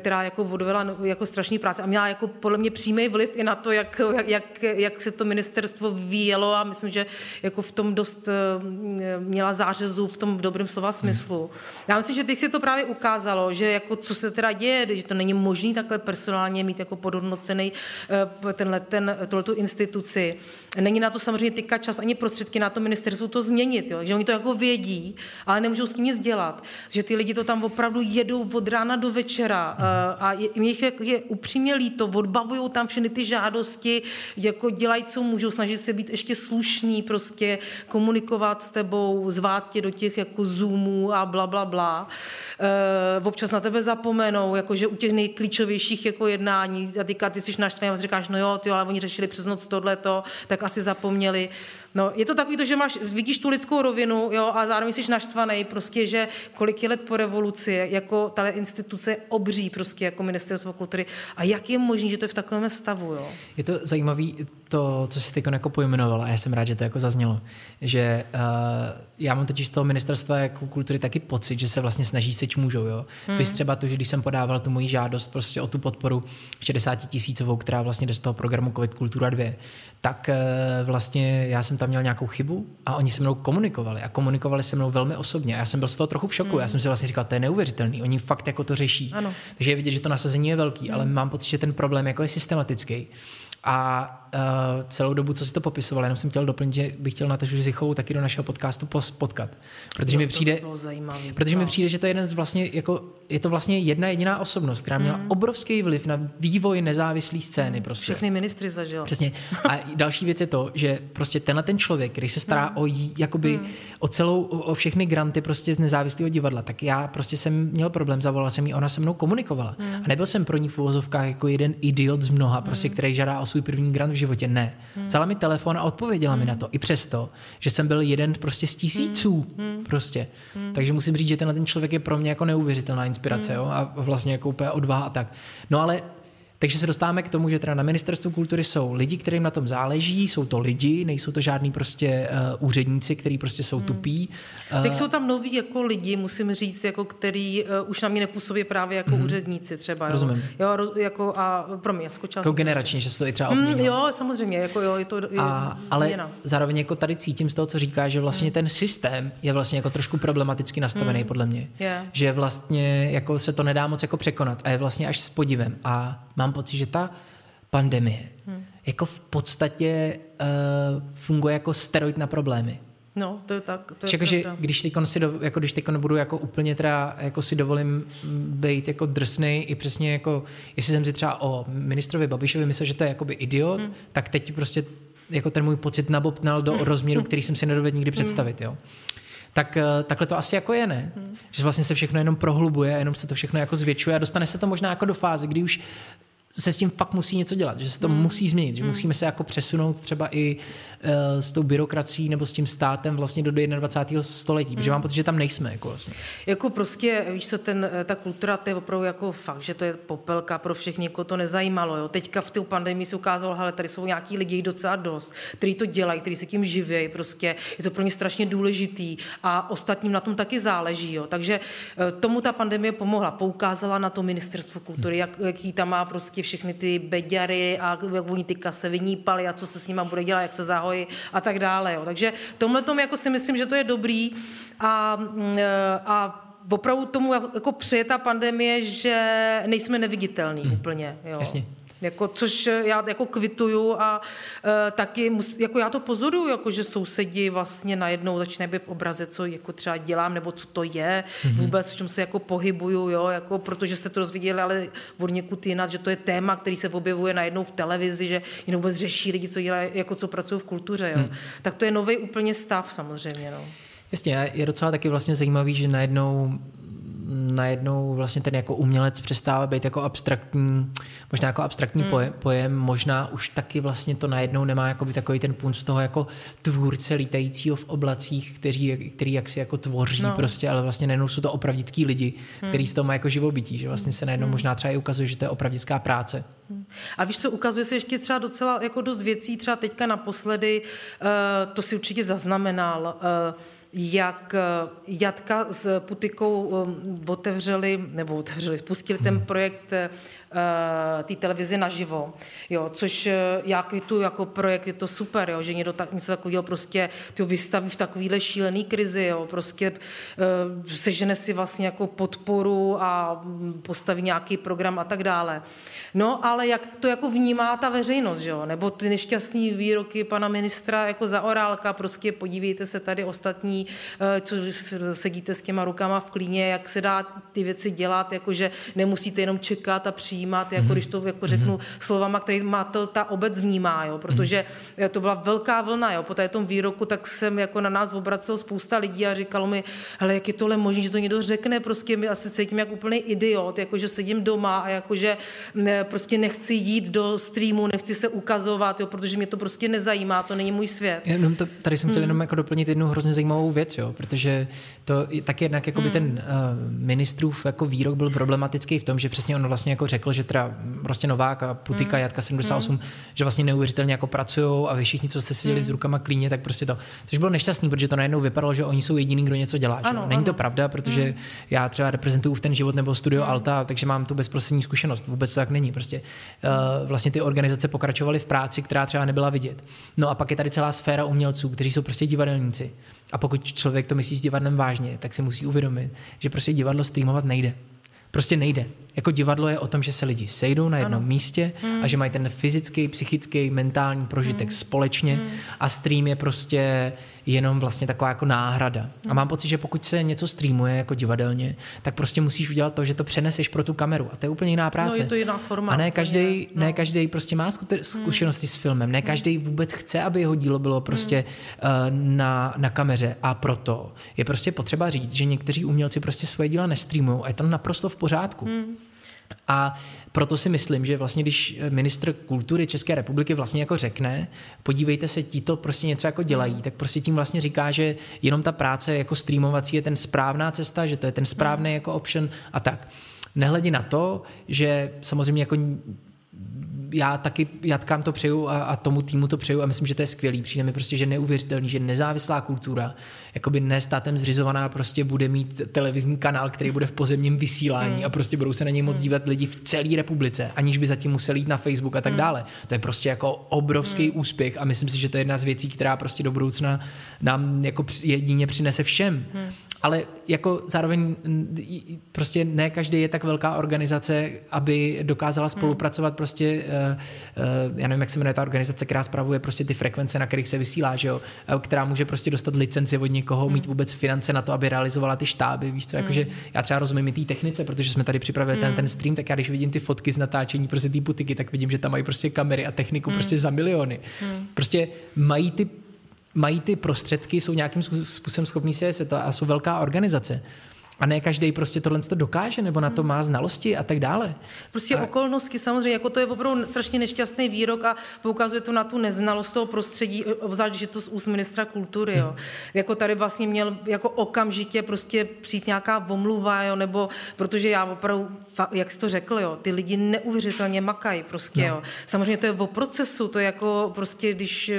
která jako odvedla jako strašný práce a měla jako podle mě přímý vliv i na to, jak, jak, jak se to ministerstvo vyvíjelo a myslím, že jako v tom dost měla zářezu v tom dobrém slova smyslu. Já myslím, že teď se to právě ukázalo, že jako co se teda děje, že to není možný takhle personálně mít jako podhodnocený tenhle, ten, tohletu instituci. Není na to samozřejmě teďka čas ani prostředky na to ministerstvo to změnit, jo? Že oni to jako vědí, ale nemůžou s tím nic dělat. Že ty lidi to tam opravdu jedou od rána do večera a jich je, je upřímně líto, odbavují tam všechny ty žádosti, jako dělají, co můžou, snažit se být ještě slušný, prostě komunikovat s tebou, zvát tě do těch jako zoomů a bla, bla, bla. E, občas na tebe zapomenou, jakože u těch nejklíčovějších jako jednání, a teďka ty jsi naštvaný a říkáš, no jo, ty, ale oni řešili přes noc tohleto, tak asi zapomněli. No, je to takový to, že máš, vidíš tu lidskou rovinu, jo, a zároveň jsi naštvaný, prostě, že kolik je let po revoluci, jako tahle instituce obří, prostě, jako Ministerstvo kultury. A jak je možné, že to je v takovém stavu, jo? Je to zajímavé to, co jsi teď jako pojmenovala, a já jsem rád, že to jako zaznělo, že uh, já mám totiž z toho Ministerstva jako kultury taky pocit, že se vlastně snaží seč můžou, jo. Hmm. Víš třeba to, že když jsem podával tu moji žádost prostě o tu podporu šedesát tisícovou, která vlastně jde z toho programu COVID Kultura dva, tak uh, vlastně já jsem tam měl nějakou chybu a oni se mnou komunikovali a komunikovali se mnou velmi osobně. A já jsem byl z toho trochu v šoku. Mm. Já jsem si vlastně říkal, to je neuvěřitelný. Oni fakt jako to řeší. Ano. Takže je vidět, že to nasazení je velký, mm. ale mám pocit, že ten problém jako je systematický. A uh, celou dobu, co si to popisoval, jenom jsem chtěl doplnit, že bych chtěl Natashu Zichovou taky do našeho podcastu pos- potkat. Protože jo, mi přijde, zajímavý, protože mi přijde, že to je jeden z vlastně jako je to vlastně jedna jediná osobnost, která měla mm. obrovský vliv na vývoj nezávislé scény, mm. prostě. Všechny ministry zažil. Přesně. A další věc je to, že prostě tenhle ten člověk, který se stará mm. o jí, jakoby mm. o celou o, o všechny granty prostě z nezávislého divadla, tak já prostě jsem měl problém, zavolal jsem jí, ona se mnou komunikovala. Mm. A nebyl jsem pro ní v uvozovkách jako jeden idiot z mnoha, prostě, mm. který žádá svůj první grant v životě, ne. Vzala hmm. mi telefon a odpověděla hmm. mi na to. I přesto, že jsem byl jeden prostě z tisíců. Hmm. Prostě. Hmm. Takže musím říct, že tenhle ten člověk je pro mě jako neuvěřitelná inspirace, hmm. jo? A vlastně jako úplně odvaha a tak. No ale Takže se dostáváme k tomu, že teda na Ministerstvu kultury jsou lidi, kterým na tom záleží, jsou to lidi, nejsou to žádný prostě uh, úředníci, kteří prostě jsou hmm. tupí. Uh, Teď jsou tam noví jako lidi, musím říct, jako který uh, už na mě nepůsobí právě jako hmm. úředníci třeba. Rozumím. Jo, roz, jako a pro mě skočila. Jako generačně, že se to i třeba obměnilo. Hmm, jo, samozřejmě, jako jo, je to je a, ale zároveň jako tady cítím z toho, co říká, že vlastně hmm. ten systém je vlastně jako trošku problematicky nastavený hmm. podle mě. Yeah. Že vlastně jako se to nedá moc jako překonat a je vlastně až s podivem a mám pocit, že ta pandemie hmm. jako v podstatě uh, funguje jako steroid na problémy. No, to je tak. To je Čekaj, že když teď jako budu jako úplně teda, jako si dovolím být jako drsnej i přesně jako, jestli jsem si třeba o ministrovi Babišovi myslel, že to je jakoby idiot, hmm. tak teď prostě jako ten můj pocit nabobtnal do rozměru, který jsem si nedovedl nikdy představit, jo. Tak takhle to asi jako je, ne? Hmm. Že vlastně se všechno jenom prohlubuje, jenom se to všechno jako zvětšuje a dostane se to možná jako do fáze, kdy už se s tím fakt musí něco dělat, že se to hmm. musí změnit, že hmm. musíme se jako přesunout třeba i uh, s tou byrokracií nebo s tím státem vlastně do dvacátého prvního století, hmm. protože mám pocit, že tam nejsme. Jako, vlastně. Jako prostě, víš co, ten, ta kultura, to je opravdu jako fakt, že to je popelka pro všechny, jako to nezajímalo. Jo. Teďka v té pandemii se ukázalo, hele, tady jsou nějaký lidi docela dost, kteří to dělají, kteří se tím živějí, prostě je to pro ně strašně důležitý a ostatním na tom taky záleží. Jo. Takže tomu ta pandemie pomohla, poukázala na to Ministerstvo kultury, hmm. jak, jaký tam má prostě všechny ty beďary a jak oni ty kase vynípali a co se s nima bude dělat, jak se zahojí a tak dále. Jo. Takže tomhletom jako si myslím, že to je dobrý a, a opravdu tomu jako přeje ta pandemie, že nejsme neviditelní hmm. úplně. Jo. Jasně. Jako, což já jako kvituju a e, taky, mus, jako já to pozoruju, jako že sousedi vlastně najednou začne být v obraze, co jako třeba dělám, nebo co to je, mm-hmm. vůbec v čem se jako pohybuju, jo, jako, protože se to rozviděli, ale od někud jinak, že to je téma, který se objevuje najednou v televizi, že jenom vůbec řeší lidi, co dělají, jako co pracují v kultuře, jo. Mm. Tak to je nový úplně stav samozřejmě, no. Jasně, je docela taky vlastně zajímavý, že najednou najednou vlastně ten jako umělec přestává být jako abstraktní, možná jako abstraktní mm. pojem, pojem, možná už taky vlastně to najednou nemá jako by takový ten punc toho jako tvůrce lítajícího v oblacích, kteří, který jaksi jako tvoří no. prostě, ale vlastně najednou jsou to opravdický lidi, mm. kteří z toho mají jako živobytí, že vlastně se najednou mm. možná třeba i ukazuje, že to je opravdická práce. A víš co, ukazuje se ještě třeba docela jako dost věcí, třeba teďka naposledy, uh, to si určitě zaznamenal, uh, jak Jatka s Putikou otevřeli, nebo otevřeli, spustili ten projekt té televize naživo, jo, což já kvituju jako projekt, je to super, jo, že někdo tak, něco takového prostě tyho vystaví v takovýhle šílený krizi, jo, prostě sežene si vlastně jako podporu a postaví nějaký program a tak dále. No, ale jak to jako vnímá ta veřejnost, jo, nebo ty nešťastný výroky pana ministra jako Zaorálka, prostě podívejte se tady ostatní, co sedíte s těma rukama v klíně, jak se dá ty věci dělat, jakože nemusíte jenom čekat a přijít přijímat, jako mm-hmm. když to jako řeknu mm-hmm. slovama, který má to ta obec vnímá, jo, protože mm-hmm. to byla velká vlna, jo, po tady tom výroku, tak jsem jako na nás obracelo spousta lidí a říkalo mi, hele, jak je tohle možné, že to někdo řekne, prostě my asi cítím jak úplný idiot, jakože sedím doma a jakože ne, prostě nechci jít do streamu, nechci se ukazovat, jo, protože mě to prostě nezajímá, to není můj svět. Jenom to, tady jsem chtěl mm. jenom jako doplnit jednu hrozně zajímavou věc, jo, protože to tak jednak jako by mm. ten uh, ministrův jako výrok byl problematický v tom, že přesně on vlastně jako řekl, že teda prostě Novák a Putika, mm. Jatka sedmdesát osm, mm. že vlastně neuvěřitelně jako pracujou a vy všichni, co jste seděli mm. s rukama klíně, tak prostě to. Což bylo nešťastný, protože to najednou vypadalo, že oni jsou jediný, kdo něco dělá. Ano, Není ano. to pravda, protože mm. já třeba reprezentuju v ten život nebo Studio mm. Alta, takže mám tu bezprostřední zkušenost. Vůbec to tak není. Prostě uh, vlastně ty organizace pokračovaly v práci, která třeba nebyla vidět. No a pak je tady celá sféra umělců, kteří jsou prostě divadelníci. A pokud člověk to myslí s divadlem vážně, tak si musí uvědomit, že prostě divadlo streamovat nejde. Prostě nejde. Jako divadlo je o tom, že se lidi sejdou na jednom ano. místě hmm. a že mají ten fyzický, psychický, mentální prožitek hmm. společně hmm. a stream je prostě jenom vlastně taková jako náhrada. Hmm. A mám pocit, že pokud se něco streamuje jako divadelně, tak prostě musíš udělat to, že to přeneseš pro tu kameru. A to je úplně jiná práce. No, je to jiná forma. A ne každý, no. ne každý prostě má zkušenosti hmm. s filmem. Ne každý vůbec chce, aby jeho dílo bylo prostě hmm. na, na kameře. A proto je prostě potřeba říct, že někteří umělci prostě svoje díla nestreamují a je to naprosto v pořádku. Hmm. A proto si myslím, že vlastně když ministr kultury České republiky vlastně jako řekne, podívejte se, ti to prostě něco jako dělají, tak prostě tím vlastně říká, že jenom ta práce jako streamovací je ten správná cesta, že to je ten správný jako option a tak. Nehledě na to, že samozřejmě jako já taky Jatkám to přeju a, a tomu týmu to přeju a myslím, že to je skvělý. Přijde mi prostě, že neuvěřitelný, že nezávislá kultura, jakoby ne státem zřizovaná, prostě bude mít televizní kanál, který bude v pozemním vysílání hmm. a prostě budou se na něj moc hmm. dívat lidi v celé republice, aniž by zatím museli jít na Facebook a tak hmm. dále. To je prostě jako obrovský hmm. úspěch a myslím si, že to je jedna z věcí, která prostě do budoucna nám jako jedině přinese všem. Hmm. Ale jako zároveň prostě ne každý je tak velká organizace, aby dokázala spolupracovat prostě, já nevím, jak se jmenuje ta organizace, která spravuje prostě ty frekvence, na kterých se vysílá, že jo? Která může prostě dostat licenci od někoho, mít vůbec finance na to, aby realizovala ty štáby, víš co, jakože já třeba rozumím i té technice, protože jsme tady připravili ten, ten stream, tak já když vidím ty fotky z natáčení prostě té Putiky, tak vidím, že tam mají prostě kamery a techniku prostě za miliony. Prostě mají ty mají ty prostředky, jsou nějakým způsobem schopní se jeset a jsou velká organizace. A ne každý prostě tohle to dokáže, nebo na to má znalosti a tak dále. Prostě a... okolnosti samozřejmě, jako to je opravdu strašně nešťastný výrok a poukazuje to na tu neznalost toho prostředí, obzvlášť, že to z úst ministra kultury, jo. Jako tady vlastně měl jako okamžitě prostě přijít nějaká omluva, jo, nebo protože já opravdu, jak jsi to řekl, jo, ty lidi neuvěřitelně makají prostě, no. jo. Samozřejmě to je o procesu, to je jako prostě, když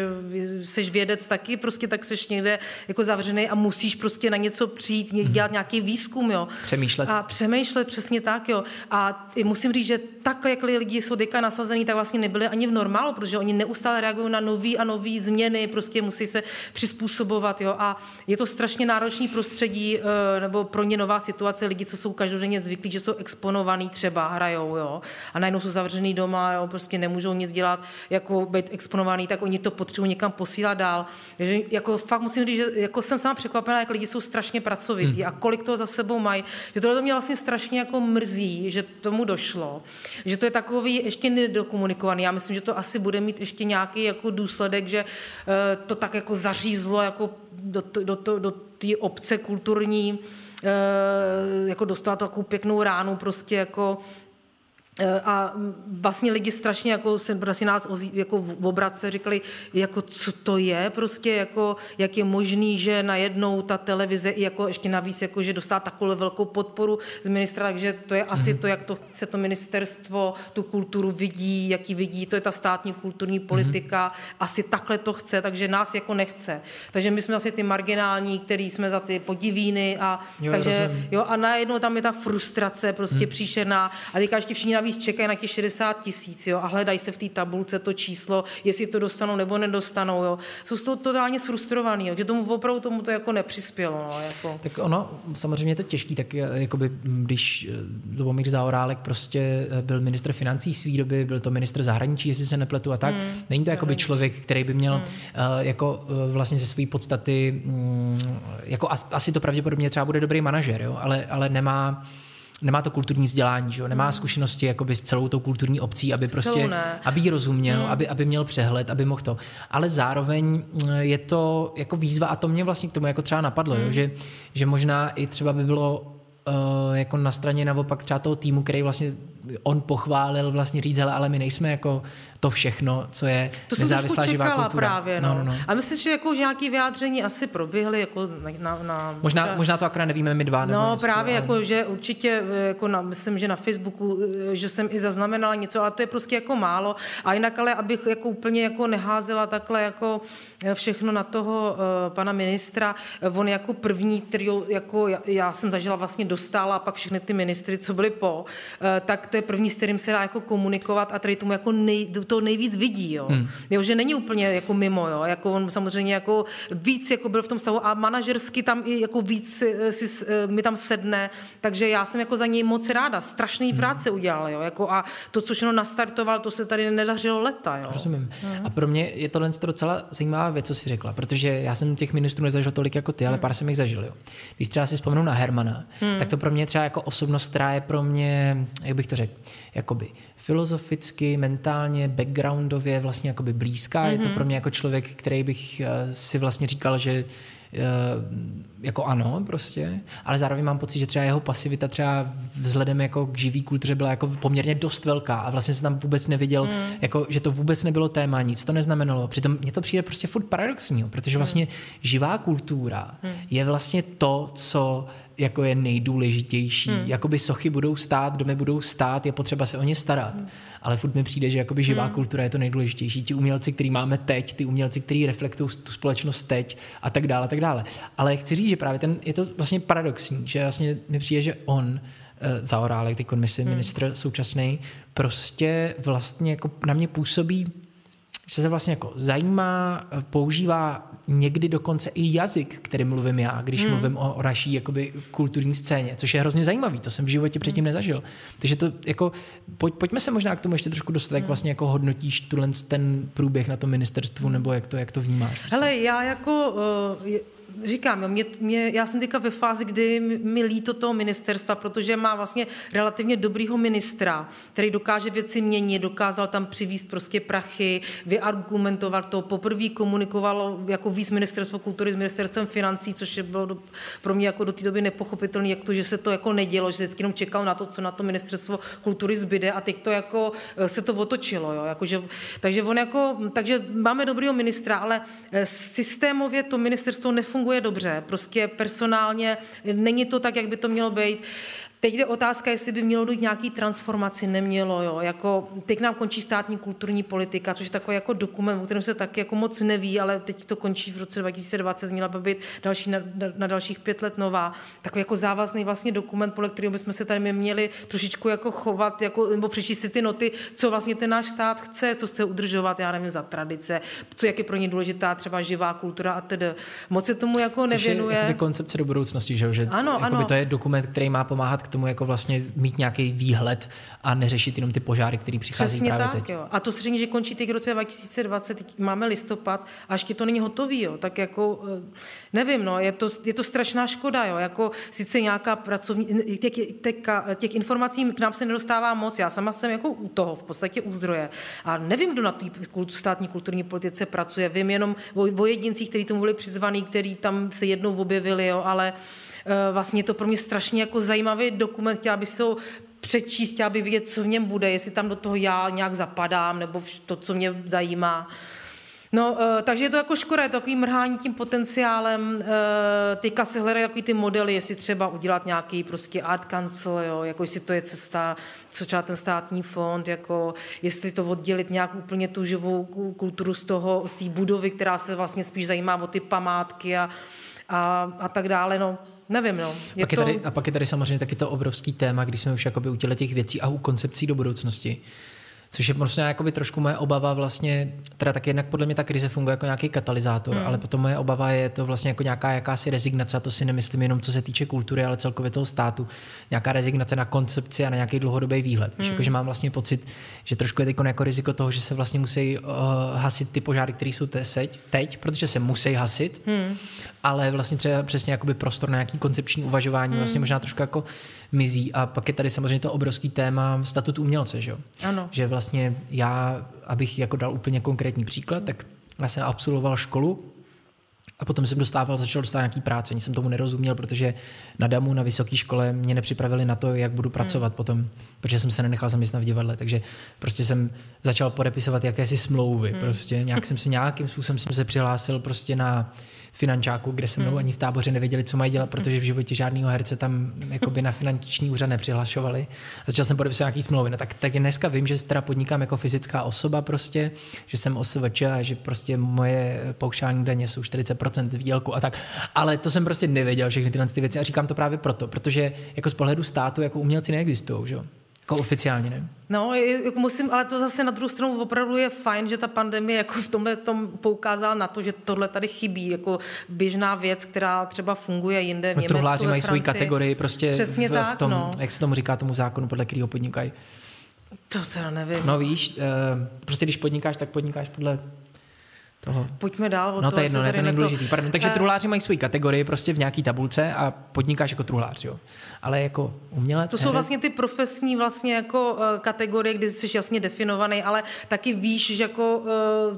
seš vědec taky, prostě tak seš někde jako zavřený a musíš prostě na něco přijít, dělat nějaký výzkum, Jo. Přemýšlet. A přemýšlet, přesně tak. Jo. A musím říct, že takhle, jak lidi jsou deka nasazený, tak vlastně nebyli ani v normálu, protože oni neustále reagují na nový a nový změny, prostě musí se přizpůsobovat. Jo. A je to strašně náročný prostředí, nebo pro ně nová situace, lidi, co jsou každodenně zvyklí, že jsou exponovaní, třeba hrajou, jo. A najednou jsou zavřený doma, jo, prostě nemůžou nic dělat, jako být exponovaný, tak oni to potřebují někam posílat dál. Takže jako fakt musím říct, že jako jsem sama překvapená, jak lidi jsou strašně pracovití hmm. a kolik toho zase sebou mají. Že tohle to mě vlastně strašně jako mrzí, že tomu došlo. Že to je takový ještě nedokomunikovaný. Já myslím, že to asi bude mít ještě nějaký jako důsledek, že to tak jako zařízlo jako do, do, do, do té obce kulturní, jako dostala takovou pěknou ránu prostě jako a vlastně lidi strašně jako se vlastně nás ozí, jako v obratce říkali, jako co to je prostě, jako jak je možný, že najednou ta televize i jako ještě navíc, jako že dostala takovou velkou podporu z ministra, takže to je asi to, jak to chce to ministerstvo, tu kulturu vidí, jak ji vidí, to je ta státní kulturní politika, mm-hmm. asi takhle to chce, takže nás jako nechce. Takže my jsme asi ty marginální, který jsme za ty podivíny a jo, takže jo, a najednou tam je ta frustrace prostě mm. příšerná a teďka ještě všichni navíc čekají na těch šedesát tisíc, jo, a hledají se v té tabulce to číslo, jestli to dostanou nebo nedostanou, jo. Jsou z toho totálně sfrustrovaný, jo, že tomu opravdu tomu to jako nepřispělo, no, jako. Tak ono, samozřejmě je to těžký, tak jakoby, když Dobomír Záorálek prostě byl ministr financí svý doby, byl to ministr zahraničí, jestli se nepletu a tak, hmm. není to jakoby člověk, který by měl hmm. uh, jako uh, vlastně ze své podstaty, um, jako as, asi to pravděpodobně třeba bude dobrý manažer, jo, ale, ale nemá nemá to kulturní vzdělání, že jo? Nemá zkušenosti jakoby s celou tou kulturní obcí, aby prostě, aby ji rozuměl, hmm. aby, aby měl přehled, aby mohl to. Ale zároveň je to jako výzva a to mě vlastně k tomu jako třeba napadlo, hmm. jo? Že, že možná i třeba by bylo uh, jako na straně naopak třeba toho týmu, který vlastně on pochválil, vlastně říct, hele, ale my nejsme jako to všechno, co je to nezávislá živá kultura. Právě, no. No, no. A myslím, že jako že nějaké vyjádření asi proběhly jako na, na možná na, možná to akorát nevíme my dva. No, právě jako ale... že určitě jako na, myslím, že na Facebooku, že jsem i zaznamenala něco, ale to je prostě jako málo. A jinak ale abych jako úplně jako neházela takhle jako všechno na toho uh, pana ministra, on jako první, který jako já, já jsem zažila vlastně dostala a pak všechny ty ministry, co byli po, uh, tak to je první, s kterým se dá jako komunikovat a tady tomu jako nej, to nejvíc vidí, jo. Hmm. jo. Že není úplně jako mimo, jo. Jako on samozřejmě jako víc jako byl v tom stavu a manažersky tam i jako víc si, mi tam sedne, takže já jsem jako za něj moc ráda. Strašný hmm. práce udělal, jo. Jako a to, co všechno nastartoval, to se tady nedařilo leta, jo. Rozumím. Hmm. A pro mě je tohle docela zajímavá věc, co jsi řekla, protože já jsem těch ministrů nezažil tolik jako ty, ale hmm. pár jsem jich zažil, jo. Když třeba si vzpomenu na Hermana, hmm. tak to pro mě třeba jako osobnost, která je pro mě, jak bych to řekl, jakoby filozoficky, mentálně, backgroundově vlastně jakoby blízká. Mm-hmm. Je to pro mě jako člověk, který bych si vlastně říkal, že jako ano, prostě, ale zároveň mám pocit, že třeba jeho pasivita třeba vzhledem jako k živý kultuře byla jako poměrně dost velká a vlastně se tam vůbec neviděl, mm. jako, že to vůbec nebylo téma, nic to neznamenalo. Přitom mně to přijde prostě furt paradoxní, protože vlastně mm. živá kultura mm. je vlastně to, co jako je nejdůležitější. Hmm. Jakoby sochy budou stát, domy budou stát, je potřeba se o ně starat. Hmm. Ale furt mi přijde, že jakoby živá hmm. kultura je to nejdůležitější. Ti umělci, který máme teď, ty umělci, který reflektují tu společnost teď a tak dále, tak dále. Ale chci říct, že právě ten, je to vlastně paradoxní, že vlastně mi přijde, že on, e, Záorálek, ty komise, hmm. ministr současný, prostě vlastně jako na mě působí, že se vlastně jako zajímá, používá někdy dokonce i jazyk, který mluvím já, když hmm. mluvím o, o naší jakoby kulturní scéně, což je hrozně zajímavý, to jsem v životě předtím nezažil. Takže to jako, pojď, pojďme se možná k tomu ještě trošku dostat, jak vlastně jako hodnotíš tuhle ten průběh na tom ministerstvu, nebo jak to, jak to vnímáš? Prostě. Hele, já jako... Uh, Říkám, mě, mě, já jsem teďka ve fázi, kdy mi líto toho ministerstva, protože má vlastně relativně dobrýho ministra, který dokáže věci měnit, dokázal tam přivízt prostě prachy, vyargumentovat to. Poprvé komunikovalo jako víc ministerstvo kultury s ministerstvem financí, což bylo do, pro mě jako do té doby nepochopitelné, jak to, že se to jako nedělo, že vždycky jenom čekal na to, co na to ministerstvo kultury zbyde, a teď to jako se to otočilo. Jo? Jako, že, takže, on jako, takže máme dobrýho ministra, ale systémově to ministerstvo nefunguje. Funguje dobře, prostě personálně není to tak, jak by to mělo být. Teď je otázka, jestli by mělo dojít nějaký transformaci, nemělo, jo, jako teď nám končí státní kulturní politika, což je takový jako dokument, o kterém se taky jako moc neví, ale teď to končí v roce dva tisíce dvacet, měla by být další, na, na dalších pět let nová, takový jako závazný vlastně dokument, podle kterého bychom se tady měli trošičku jako chovat, jako, nebo přečíst si ty noty, co vlastně ten náš stát chce, co chce udržovat, já nevím, za tradice, co, jak je pro ně důležitá třeba živá kultura a tedy. Moc se tomu jako nevěnuje. Což je koncepce do budoucnosti, že, že ano, ano. To je dokument, který má pomáhat k tomu jako vlastně mít nějaký výhled a neřešit jenom ty požáry, které přichází. Přesně právě tak, teď. Jo. A to se říká, že končí teď v roce dva tisíce dvacet, máme listopad a ještě to není hotový, jo. Tak jako nevím, no, je to, je to strašná škoda, jo. Jako sice nějaká pracovní, těch, těch, těch informací k nám se nedostává moc, já sama jsem jako u toho v podstatě u zdroje a nevím, kdo na té státní kulturní politice pracuje, vím jenom o, o jedincích, kteří tomu byli přizvaný, kteří tam se jednou objevili, jo, ale vlastně je to pro mě strašně jako zajímavý dokument, chtěla bych se ho přečíst, chtěla bych vědět, co v něm bude, jestli tam do toho já nějak zapadám, nebo to, co mě zajímá. No, takže je to jako škoda, je to takový mrhání tím potenciálem, teďka se hledají takový ty modely, jestli třeba udělat nějaký prostě art council, jo, jako jestli to je cesta, co třeba ten státní fond, jako jestli to oddělit nějak úplně tu živou kulturu z toho, z té budovy, která se vlastně spíš zajímá o ty památky a, a, a tak dále, no. Nevím, no. Je pak je tady, to... A pak je tady samozřejmě taky to obrovský téma, když jsme už jakoby u těch věcí a u koncepcí do budoucnosti, což je možná jakoby trošku moje obava vlastně, teda tak jednak podle mě ta krize funguje jako nějaký katalyzátor, mm. ale potom moje obava je to vlastně jako nějaká jakási rezignace, a to si nemyslím jenom co se týče kultury, ale celkově toho státu, nějaká rezignace na koncepci a na nějaký dlouhodobý výhled. Mm. Víš, jako, že mám vlastně pocit, že trošku je teď jako riziko toho, že se vlastně musí uh, hasit ty požáry, které jsou teď, teď, protože se musí hasit, mm. ale vlastně třeba přesně jakoby prostor na nějaký koncepční uvažování mm. vlastně možná trošku jako mizí. A pak je tady samozřejmě to obrovský téma statut umělce, že jo? Ano. Že vlastně já, abych jako dal úplně konkrétní příklad, tak já jsem absolvoval školu a potom jsem dostával, začal dostávat nějaký práce. Nic jsem tomu nerozuměl, protože na DAMU, na vysoké škole mě nepřipravili na to, jak budu pracovat hmm. potom, protože jsem se nenechal zaměstnat v divadle, takže prostě jsem začal podepisovat jakési smlouvy. Hmm. Prostě nějak jsem se nějakým způsobem jsem se přihlásil prostě na finančáku, kde se mnou ani v táboře nevěděli, co mají dělat, protože v životě žádného herce tam jakoby na finanční úřad nepřihlašovali. A začal jsem podepisovat nějaký smlouvy. No tak, tak dneska vím, že teda podnikám jako fyzická osoba prostě, že jsem OSVČ a že prostě moje paušální daně jsou čtyřicet procent z výdělku a tak. Ale to jsem prostě nevěděl, všechny tyhle ty věci, a říkám to právě proto, protože jako z pohledu státu jako umělci neexistují, že jo? Jako oficiálně, ne? No, jako musím, ale to zase na druhou stranu opravdu je fajn, že ta pandemie jako v tomhle tom poukázala na to, že tohle tady chybí, jako běžná věc, která třeba funguje jinde v Německu, ve Francii. Mají svoji kategorii prostě v, tak, v tom, no. Jak se tomu říká, tomu zákonu, podle kterého podnikají. To teda nevím. No víš, prostě když podnikáš, tak podnikáš podle... Toho. Pojďme dál. Od no to je jedno, ne, to nejdůležitý. To... Pardon. Takže a... truhláři mají svoji kategorii prostě v nějaký tabulce a podnikáš jako truhlář, jo. Ale jako umělec... To jsou vlastně ty profesní vlastně jako kategorie, kdy jsi jasně definovaný, ale taky víš, že jako,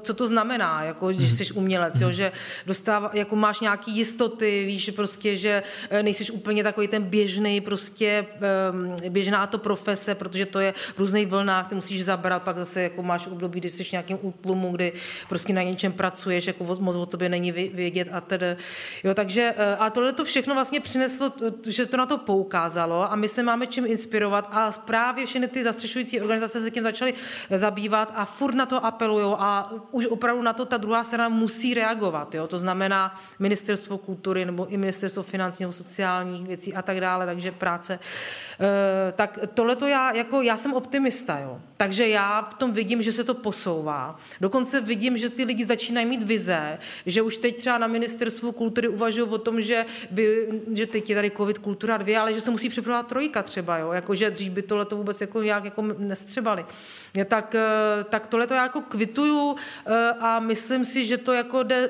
co to znamená, jako, že jsi umělec, mm-hmm. jo, že dostává, jako máš nějaký jistoty, víš prostě, že nejsiš úplně takový ten běžnej prostě, běžná to profese, protože to je v různých vlnách, ty musíš zabrat, pak zase jako máš období, kdy jsi v nějakém útlumu, kdy prostě na něčem pracuješ, jako moc o tobě není vědět a tedy. Jo, takže a tohle to všechno vlastně přineslo, že to na to poukázalo a my se máme čím inspirovat a právě všechny ty zastřešující organizace se tím začaly zabývat a furt na to apelují a už opravdu na to ta druhá strana musí reagovat, jo, to znamená ministerstvo kultury nebo i ministerstvo financí nebo sociálních věcí a tak dále, takže práce. E, tak tohle to já, jako já jsem optimista, jo, takže já v tom vidím, že se to posouvá. Dokonce vidím, že ty lidi začínají mít vize, že už teď třeba na ministerstvu kultury uvažují o tom, že, by, že teď je tady COVID kultura dvě, ale že se musí připravovat trojka třeba, jo? Jako, že dřív by tohleto vůbec jako nějak jako nestřebali. Tak, tak tohleto já jako kvituju a myslím si, že to, jako jde,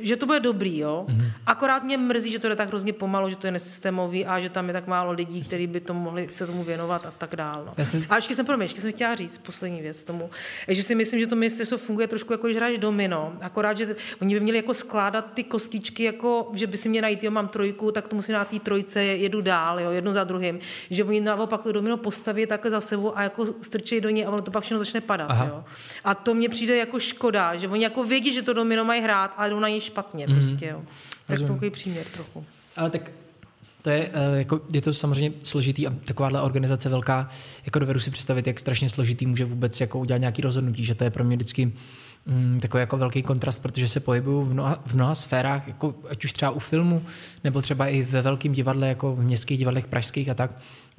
že to bude dobrý. Jo? Mm-hmm. Akorát mě mrzí, že to jde tak hrozně pomalu, že to je nesystémový a že tam je tak málo lidí, kteří by to mohli se tomu věnovat a tak dále. No. Jsem... A ještě jsem, pro mě, ještě jsem chtěla říct poslední věc tomu, že si myslím, že to ministerstvo funguje trošku jako, že domino, akorát, že oni by měli jako skládat ty kostičky, jako, že by si mě najít, jo, mám trojku, tak to musím na té trojce, jedu dál, jo, jednu za druhým, že oni naopak to domino postaví takhle za sebou a jako strčejí do něj a ono to pak všechno začne padat. Jo. A to mně přijde jako škoda, že oni jako vědí, že to domino mají hrát, ale jdou na něj špatně. Mm. Prostě, jo. Tak takový příměr trochu. Ale tak to je, jako, je to samozřejmě složitý a takováhle organizace velká, jako dovedu si představit, jak strašně složitý může vůbec jako udělat nějaký rozhodnutí, že to je pro mě vždycky takový jako velký kontrast, protože se pohybuju v mnoha, v mnoha sférách, jako ať už třeba u filmu, nebo třeba i ve velkém divadle, jako v městských divadlech pražských a tak.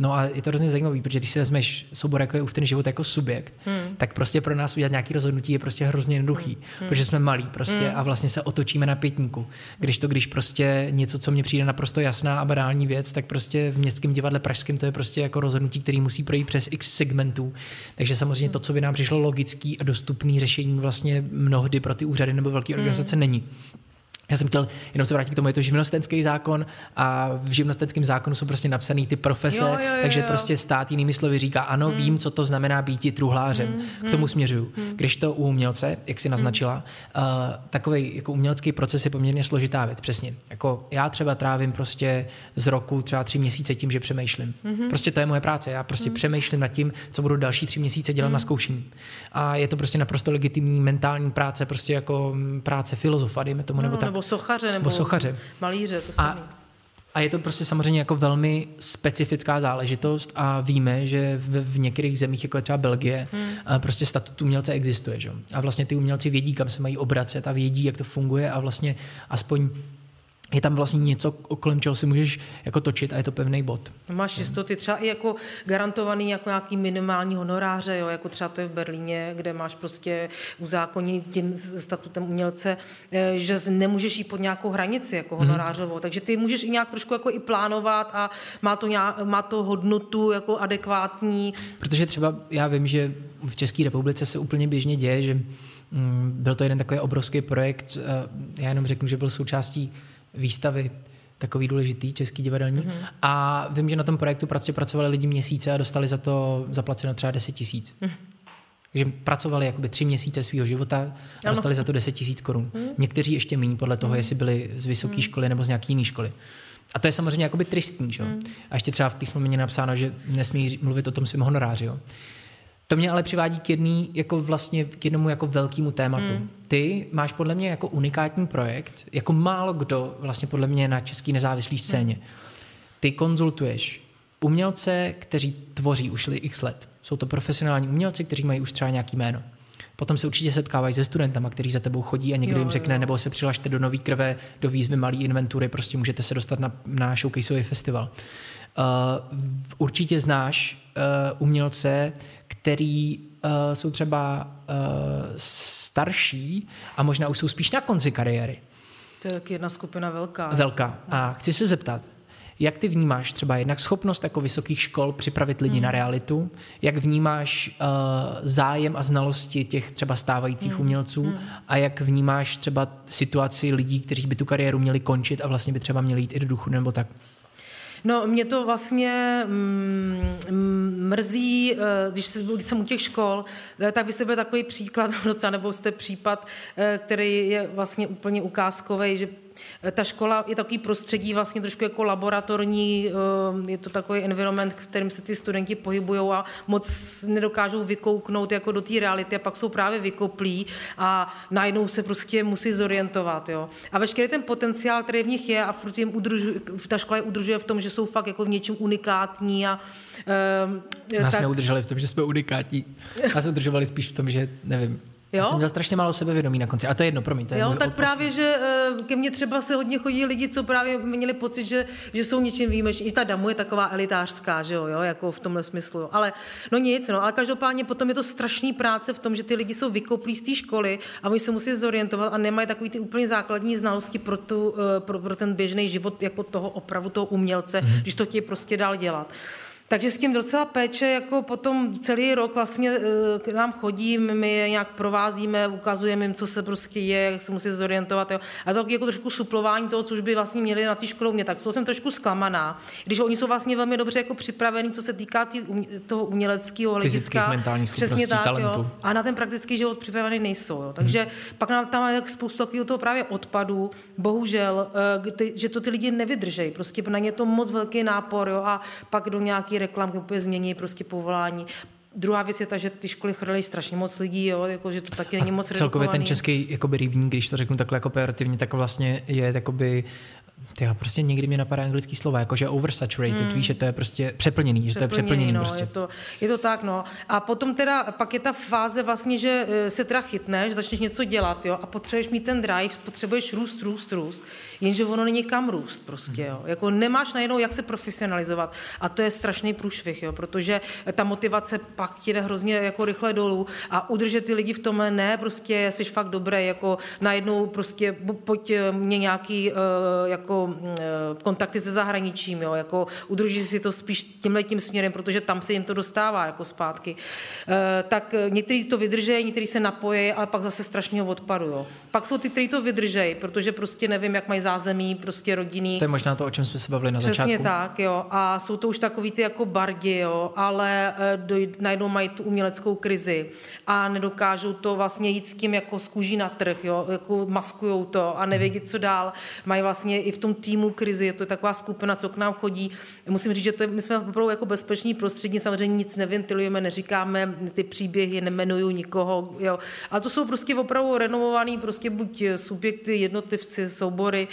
No a je to hrozně zajímavý, protože když si vezmeš soubor, jako je Ufften život jako subjekt, hmm. tak prostě pro nás udělat nějaké rozhodnutí je prostě hrozně jednoduchý, hmm. protože jsme malí prostě hmm. a vlastně se otočíme na pětníku. Když to, když prostě něco, co mně přijde naprosto jasná a banální věc, tak prostě v městském divadle pražském to je prostě jako rozhodnutí, který musí projít přes x segmentů. Takže samozřejmě to, co by nám přišlo logický a dostupný řešení vlastně mnohdy pro ty úřady nebo velké organizace hmm. není. Já jsem chtěl jenom se vrátit k tomu, je to živnostenský zákon a v živnostenském zákonu jsou prostě napsané ty profese, jo, jo, jo, takže jo. prostě stát jinými slovy říká, ano, mm. vím, co to znamená býti truhlářem, mm. k tomu směřuju. Mm. Když to u umělce, jak si naznačila, uh, takovej jako umělecký proces je poměrně složitá věc, přesně. Jako já třeba trávím prostě z roku třeba tři měsíce tím, že přemýšlím. Mm. Prostě to je moje práce, já prostě mm. přemýšlím nad tím, co budu další tři měsíce dělat mm. na zkoušení. A je to prostě naprosto legitimní mentální práce, prostě jako práce filozofa, dejme tomu, nebo tak. Sochaře nebo sochaře. Malíře. To a, a je to prostě samozřejmě jako velmi specifická záležitost a víme, že v, v některých zemích, jako je třeba Belgie, hmm. prostě statut umělce existuje. Že? A vlastně ty umělci vědí, kam se mají obracet a vědí, jak to funguje a vlastně aspoň je tam vlastně něco, kolem čeho si můžeš jako točit a je to pevný bod. Máš jistoty, třeba i jako garantovaný jako nějaký minimální honoráře, jo, jako třeba to je v Berlíně, kde máš prostě uzákoní tím statutem umělce, že nemůžeš jít pod nějakou hranici jako honorářovou, hmm. takže ty můžeš i nějak trošku jako i plánovat a má to, nějak, má to hodnotu jako adekvátní. Protože třeba já vím, že v České republice se úplně běžně děje, že byl to jeden takový obrovský projekt, já jenom řeknu, že byl součástí výstavy, takový důležitý český divadelní. Mm-hmm. A vím, že na tom projektu pracovali lidi měsíce a dostali za to zaplaceno třeba deset tisíc. Mm. Takže pracovali jakoby tři měsíce svého života a dostali za to deset tisíc korun. Mm. Někteří ještě méně podle toho, mm. jestli byli z vysoké mm. školy nebo z nějaké jiné školy. A to je samozřejmě jakoby tristní. Že? Mm. A ještě třeba v té smlouvě napsáno, že nesmí mluvit o tom svým honoráři. Jo? To mě ale přivádí k, jedný, jako vlastně, k jednomu jako velkému tématu. Mm. Ty máš podle mě jako unikátní projekt, jako málo kdo vlastně podle mě na český nezávislý scéně. Mm. Ty konzultuješ umělce, kteří tvoří už x let. Jsou to profesionální umělci, kteří mají už třeba nějaký jméno. Potom se určitě setkávají se studentama, kteří za tebou chodí a někdo jo, jim řekne, jo. nebo se přihlašte do Nový krve, do výzvy Malé inventury, prostě můžete se dostat na, na showcaseový festival. Uh, určitě znáš uh, umělce, který uh, jsou třeba uh, starší a možná už jsou spíš na konci kariéry. To je taky jedna skupina velká. Velká. A chci se zeptat, Jak ty vnímáš třeba jednak schopnost jako vysokých škol připravit lidi hmm. na realitu? Jak vnímáš uh, zájem a znalosti těch třeba stávajících hmm. umělců? Hmm. A jak vnímáš třeba situaci lidí, kteří by tu kariéru měli končit a vlastně by třeba měli jít i do duchu nebo tak? No, mě to vlastně mrzí, když jsem u těch škol, tak vy jste byl takový příklad, nebo jste případ, který je vlastně úplně ukázkový, že ta škola je takový prostředí vlastně trošku jako laboratorní, je to takový environment, v kterém se ty studenti pohybujou a moc nedokážou vykouknout jako do té reality a pak jsou právě vykoplí a najednou se prostě musí zorientovat. Jo. A veškerý ten potenciál, který v nich je a furt jim udržuje, ta škola je udržuje v tom, že jsou fakt jako v něčem unikátní a um, nás tak... neudrželi v tom, že jsme unikátní. Nás udržovali spíš v tom, že nevím. Jo? Já jsem měl strašně málo sebevědomí na konci. A to je jedno, promiň. To je jo, tak odpasný. Právě, že ke mně třeba se hodně chodí lidi, co právě měli pocit, že, že jsou něčím výjimečný. I ta Damu je taková elitářská, že jo, jo, jako v tomhle smyslu. Jo. Ale no nic, no, ale každopádně potom je to strašný práce v tom, že ty lidi jsou vykoplí z té školy a oni se musí zorientovat a nemají takový ty úplně základní znalosti pro, tu, pro, pro ten běžný život jako toho opravdu toho umělce, mm-hmm. když to chtějí prostě dál dělat. Takže s tím docela péče, jako potom celý rok vlastně k nám chodí, my je nějak provázíme, ukazujeme jim, co se prostě je, jak se musí zorientovat. Jo. A to jako trošku suplování toho, což by vlastně měli na té škole umět. Tak to jsem trošku zklamaná, když oni jsou vlastně velmi dobře jako připravení, co se týká tý, toho uměleckého hlediska. Fyzických, mentálních schopností, talentu. Jo. A na ten praktický život připravený nejsou. Jo. Takže hmm. pak nám tam je spoustu takového toho právě odpadu, bohužel, ty, že to ty lidi nevydržejí. Prostě na ně to moc velký nápor, jo, a pak do nějaký reklamky úplně změní prostě povolání. Druhá věc je ta, že ty školy chrlejí strašně moc lidí, jo, jako, že to taky není moc redukovaný. Celkově ten český jakoby rybník, když to řeknu takhle jako pejorativně, tak vlastně je jakoby, tyjo, prostě někdy mě napadá anglický slova, jako že oversaturated, hmm. víš, že to je prostě přeplněný, přeplněný že to je přeplněný no, prostě. Je to, je to tak, no. A potom teda, pak je ta fáze vlastně, že se teda chytneš, začneš něco dělat, jo, a potřebuješ mít ten drive, potřebuješ růst, růst, růst, jenže ono není kam růst prostě, jo. Jako nemáš najednou, jak se profesionalizovat a to je strašný průšvih, jo, protože ta motivace pak ti jde hrozně jako rychle dolů a udržet ty lidi v tomhle, ne, prostě jsi fakt dobrý, jako najednou prostě pojď mě nějaký jako kontakty se zahraničím, jo, jako udrží si to spíš tímhletím směrem, protože tam se jim to dostává jako zpátky. Tak někteří to vydržejí, někteří se napojí, ale pak zase strašného odpadu, jo. Pak jsou ty, kteří to vydržejí, protože prostě nevím, jak mají zázemí, prostě rodiny. To je možná to, o čem jsme se bavili na Přesně začátku. Přesně tak, jo. A jsou to už takový ty jako bardi, jo, ale dojde najednou mají tu uměleckou krizi a nedokážou to vlastně jít s tím jako z kůží na trh, jo? Jako maskujou to a nevědí, co dál. Mají vlastně i v tom týmu krizi, to je taková skupina, co k nám chodí. Musím říct, že to je, my jsme opravdu jako bezpeční prostředí, samozřejmě nic neventilujeme, neříkáme ty příběhy, nemenuju nikoho, jo? Ale to jsou prostě opravdu renovovaný prostě buď subjekty, jednotlivci, soubory,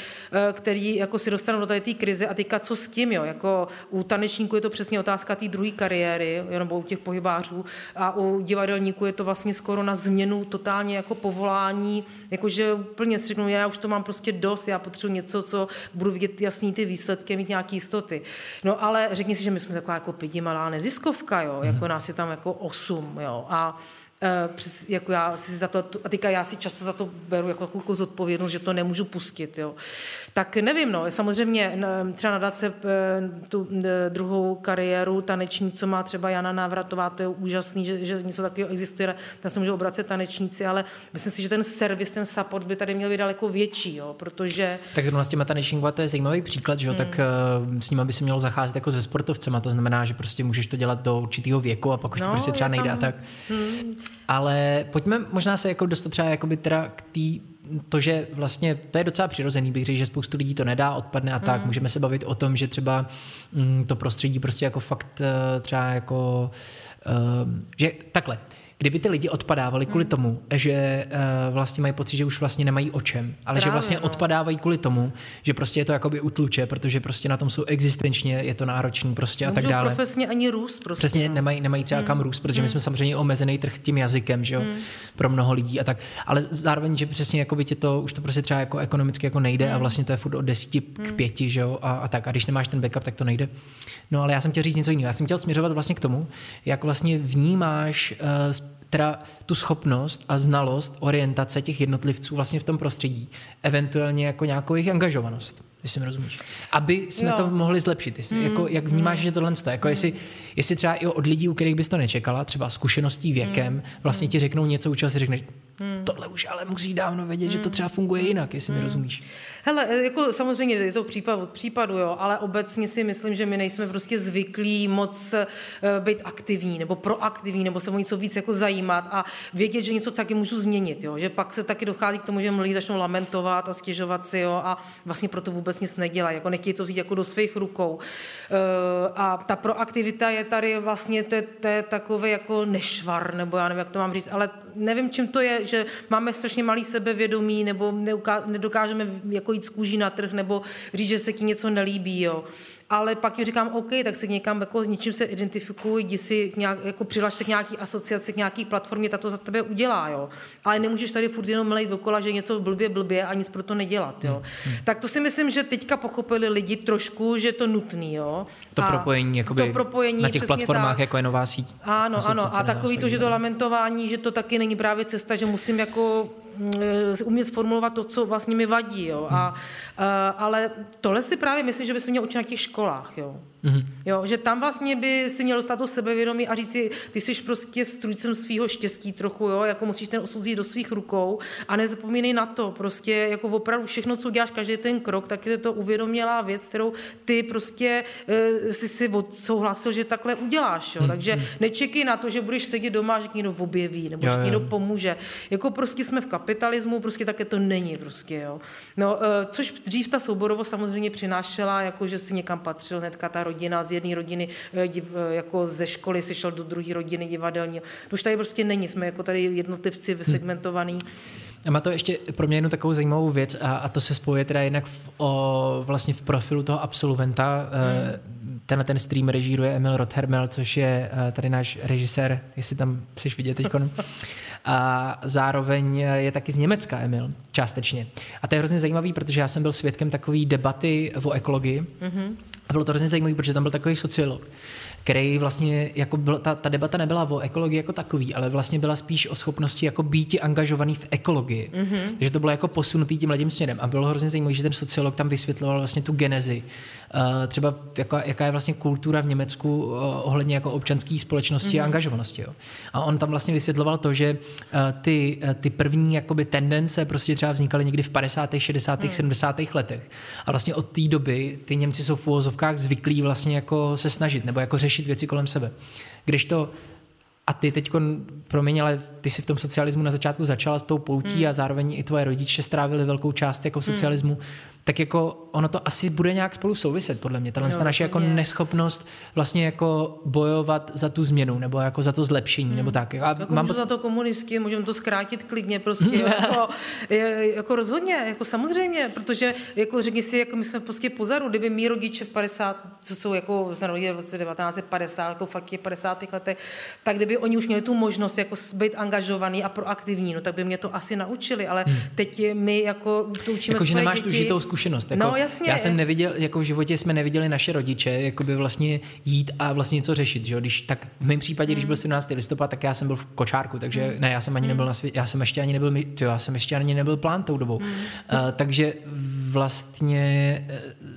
který jako si dostanou do tady té krize a teďka co s tím, jo? Jako u tanečníků je to přesně otázka té druhé kariéry, nebo u těch pohybářů a u divadelníků je to vlastně skoro na změnu totálně jako povolání, jakože úplně si řeknu, já už to mám prostě dost, já potřebuji něco, co budu vidět jasný ty výsledky, mít nějaký jistoty. No ale řekni si, že my jsme taková jako pidi malá neziskovka, jo, jako nás je tam jako osm, jo, a Přes, jako já si za to, a teďka já si často za to beru jako takovou zodpovědnost, že to nemůžu pustit, jo. Tak nevím, no, samozřejmě třeba nadat se tu druhou kariéru taneční, co má třeba Jana Návratová, to je úžasný, že, že něco takového existuje, tam se můžou obracet tanečníci, ale myslím si, že ten servis, ten support by tady měl být daleko větší, jo, protože... Tak zrovna s těma tanečníkama to je zajímavý příklad, že jo, hmm. tak s nima by se mělo zacházet jako se sportovcema, to znamená, že prostě můžeš to dělat do určitého věku a pak už no, to prostě třeba nejde tam... a tak. Hmm. Ale pojďme možná se jako dostat třeba teda k tý, to, že vlastně to je docela přirozený, bych řekl, že spoustu lidí to nedá, odpadne a tak. Mm. Můžeme se bavit o tom, že třeba mm, to prostředí prostě jako fakt třeba jako, uh, že takhle, kdyby ty lidi odpadávali kvůli tomu, že uh, vlastně mají pocit, že už vlastně nemají o čem, ale Právě, že vlastně no. odpadávají kvůli tomu, že prostě je to jakoby utluče, protože prostě na tom jsou existenčně, je to náročný prostě Nemůžou a tak dále. Profesně ani růst prostě. Přesně, nemají, nemají třeba mm. kam růst, protože mm. my jsme samozřejmě omezený trh tím jazykem, že jo, mm. pro mnoho lidí a tak, ale zároveň, že přesně jakoby tě to, už to prostě třeba jako ekonomicky jako nejde mm. a vlastně to je furt od desíti mm. k pěti, že jo, a, a tak, a když nemáš ten backup, tak to nejde. No ale já jsem chtěl říct něco jiného, já jsem chtěl směřovat vlastně k tomu, jak vlastně vnímáš uh, teda tu schopnost a znalost orientace těch jednotlivců vlastně v tom prostředí, eventuálně jako nějakou jejich angažovanost. jestli mi rozumíš. Aby jsme jo. to mohli zlepšit. Jestli, mm. jako, jak vnímáš, že tohle stojí? Jako mm. jestli, jestli třeba i od lidí, u kterých bys to nečekala, třeba zkušeností, věkem, vlastně ti řeknou něco, u čeho si řekneš, tohle už ale musí dávno vědět, mm. že to třeba funguje jinak, jestli mm. mi rozumíš. Hele, jako samozřejmě je to případ od případu, jo, ale obecně si myslím, že my nejsme prostě zvyklí moc uh, být aktivní nebo proaktivní, nebo se o něco víc jako zajímat a vědět, že něco taky můžu změnit, jo, že pak se taky dochází k tomu, že mlí začnou lamentovat a stěžovat si, jo, a vlastně proto vůbec nic nedělají, jako nechtějí to vzít jako do svých rukou. Uh, a ta proaktivita je tady vlastně, to je, to je takový jako nešvar, nebo já nevím, jak to mám říct, ale nevím, čím to je, že máme strašně malý sebevědomí, nebo neuká- nedokážeme jako jít z kůží na trh, nebo říct, že se ti něco nelíbí, jo. Ale pak jim říkám, OK, tak se někam jako s něčím se identifikuj, jdi si nějak, jako přihlaš se k nějaký asociaci, k nějaký platformě, ta to za tebe udělá, jo. Ale nemůžeš tady furt jenom mlejt dokola, že něco blbě, blbě a nic pro to nedělat, jo. Hmm. Tak to si myslím, že teďka pochopili lidi trošku, že je to nutný, jo. To a propojení, jakoby to propojení, na těch platformách, tak, jako je Nová síť. Ano, ano, a takový to, že to lamentování, že to taky není právě cesta, že musím jako umět sformulovat to, co vlastně mi vadí. Jo? A, a, ale tohle si právě myslím, že by se měl učit na těch školách. Jo? Mm-hmm. Jo? Že tam vlastně by si měl dostat to sebevědomí a říct si, ty jsi prostě strůjcem svého štěstí trochu, jo? Jako musíš ten osud vzít do svých rukou a nezapomínej na to. Prostě jako opravdu všechno, co děláš, každý ten krok, tak je to uvědomělá věc, kterou ty prostě e, si si odsouhlasil, že takhle uděláš. Jo? Mm-hmm. Takže nečekej na to, že budeš sedět doma, že někdo objeví nebo jo, že někdo pomůže. Jako prostě jsme v kapitalismu, prostě také to není prostě, jo. No, což dřív ta souborovost samozřejmě přinášela, jako že si někam patřil hnedka ta rodina, z jedné rodiny jako ze školy si šel do druhé rodiny divadelní. To už tady prostě není, jsme jako tady jednotlivci vysegmentovaný. Hmm. A má to ještě pro mě jednu takovou zajímavou věc a, a to se spojuje teda jednak v, o, vlastně v profilu toho absolventa. Hmm. Tenhle ten stream režíruje Emil Rothermel, což je tady náš režisér, jestli tam jsi vidět teďkon. A zároveň je taky z Německa Emil, částečně. A to je hrozně zajímavý, protože já jsem byl svědkem takové debaty o ekologii. Mm-hmm. A bylo to hrozně zajímavý, protože tam byl takový sociolog, který vlastně, jako byl, ta, ta debata nebyla o ekologii jako takový, ale vlastně byla spíš o schopnosti jako býti angažovaný v ekologii. Mm-hmm. Takže to bylo jako posunutý tím letím směrem. A bylo hrozně zajímavé, že ten sociolog tam vysvětloval vlastně tu genezi. Uh, třeba jako, jaká je vlastně kultura v Německu uh, ohledně jako občanské společnosti mm-hmm. a angažovanosti. Jo. A on tam vlastně vysvětloval to, že uh, ty, uh, ty první jakoby tendence prostě třeba vznikaly někdy v padesátých, šedesátých mm. sedmdesátých letech. A vlastně od té doby ty Němci jsou v uvozovkách zvyklí vlastně jako se snažit nebo jako řešit věci kolem sebe. Když to a ty teďko, promiň, ale ty jsi v tom socialismu na začátku začala s tou poutí mm. a zároveň i tvoje rodiče strávili velkou část jako socialismu, mm. tak jako ono to asi bude nějak spolu souviset, podle mě. Tahle no, naše jako neschopnost vlastně jako bojovat za tu změnu, nebo jako za to zlepšení, mm. nebo tak. A jako mám můžu poc... za to komunisti, můžeme to zkrátit klidně prostě. jako, jako rozhodně, jako samozřejmě, protože jako řekni si, jako my jsme prostě pozadu, kdyby mý rodiče v padesátých, co jsou jako v devatenáct padesát, jako fakt je padesátých letech, tak kdyby oni už měli tu možnost jako být angažovaný a proaktivní, no tak by mě to asi naučili, ale hmm. teď my jako to učíme jako, že nemáš děti. Tu žitou zkušenost. Jako, no, jasně. Já jsem neviděl, jako v životě jsme neviděli naše rodiče, jako by vlastně jít a vlastně něco řešit, že? Když tak v mém případě, hmm. když byl sedmnáctého listopadu, tak já jsem byl v kočárku, takže hmm. ne, já jsem ani hmm. nebyl na světě, já jsem ještě ani nebyl, tyjo, já jsem ještě ani nebyl plán tou dobou. Hmm. Uh, takže vlastně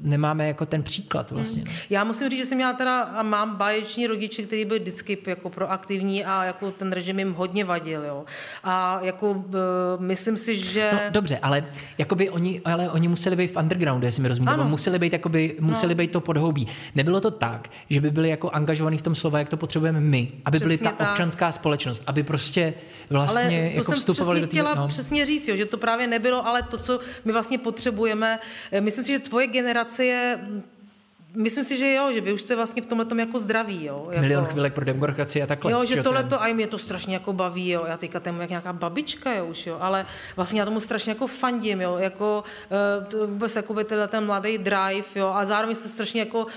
nemáme jako ten příklad vlastně. Hmm. Já musím říct, že jsem měla teda a mám báječní rodiče, kteří byli vždycky jako proaktivní a jako ten režim jim hodně vadil, jo. A jako e, myslím si, že... No dobře, ale jakoby oni, ale oni museli být v undergroundu, jestli mi rozumíte, museli být, jakoby, museli no. být to podhoubí. Nebylo to tak, že by byli jako angažovaní v tom slova, jak to potřebujeme my, aby přesně byli ta tak. občanská společnost, aby prostě vlastně ale jako vstupovali do té... Ale to jsem přesně říct, jo, že to právě nebylo, ale to, co my vlastně potřebujeme, myslím si, že tvoje generace je... Myslím si, že jo, že vy už jste vlastně v tomhletom jako zdraví, jo. Jako... Milion chvílek pro demokracii a takhle. Jo, že tohleto, a mě to strašně jako baví, jo. Já teďka tému jak nějaká babička, jo, už, jo. Ale vlastně já tomu strašně jako fandím, jo. Jako to vůbec jakoby tenhle ten mladý drive, jo. A zároveň jste strašně jako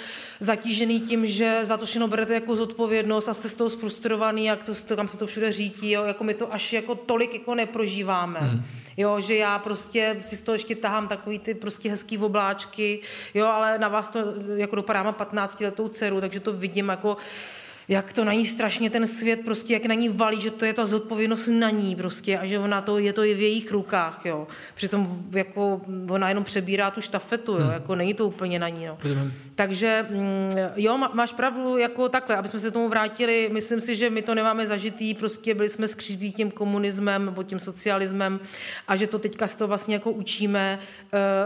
zatížený tím, že za to všechno berete jako zodpovědnost a jste z toho zfrustrovaný, jak to, kam se to všude řítí, jo. Jako my to až jako tolik jako neprožíváme. Hmm. Jo, že já prostě si z toho ještě tahám takový ty prostě hezký obláčky, jo, ale na vás to jako dopadá, mám patnáctiletou dceru, takže to vidím jako jak to na ní strašně ten svět prostě, jak na ní valí, že to je ta zodpovědnost na ní prostě a že ona to, je to i v jejich rukách, jo. Přitom jako ona jenom přebírá tu štafetu, jo, hmm. jako není to úplně na ní, no. Rozumím. Takže jo, máš pravdu, jako takhle, aby jsme se tomu vrátili, myslím si, že my to nemáme zažitý, prostě byli jsme skřípí tím komunismem nebo tím socialismem a že to teďka z toho vlastně jako učíme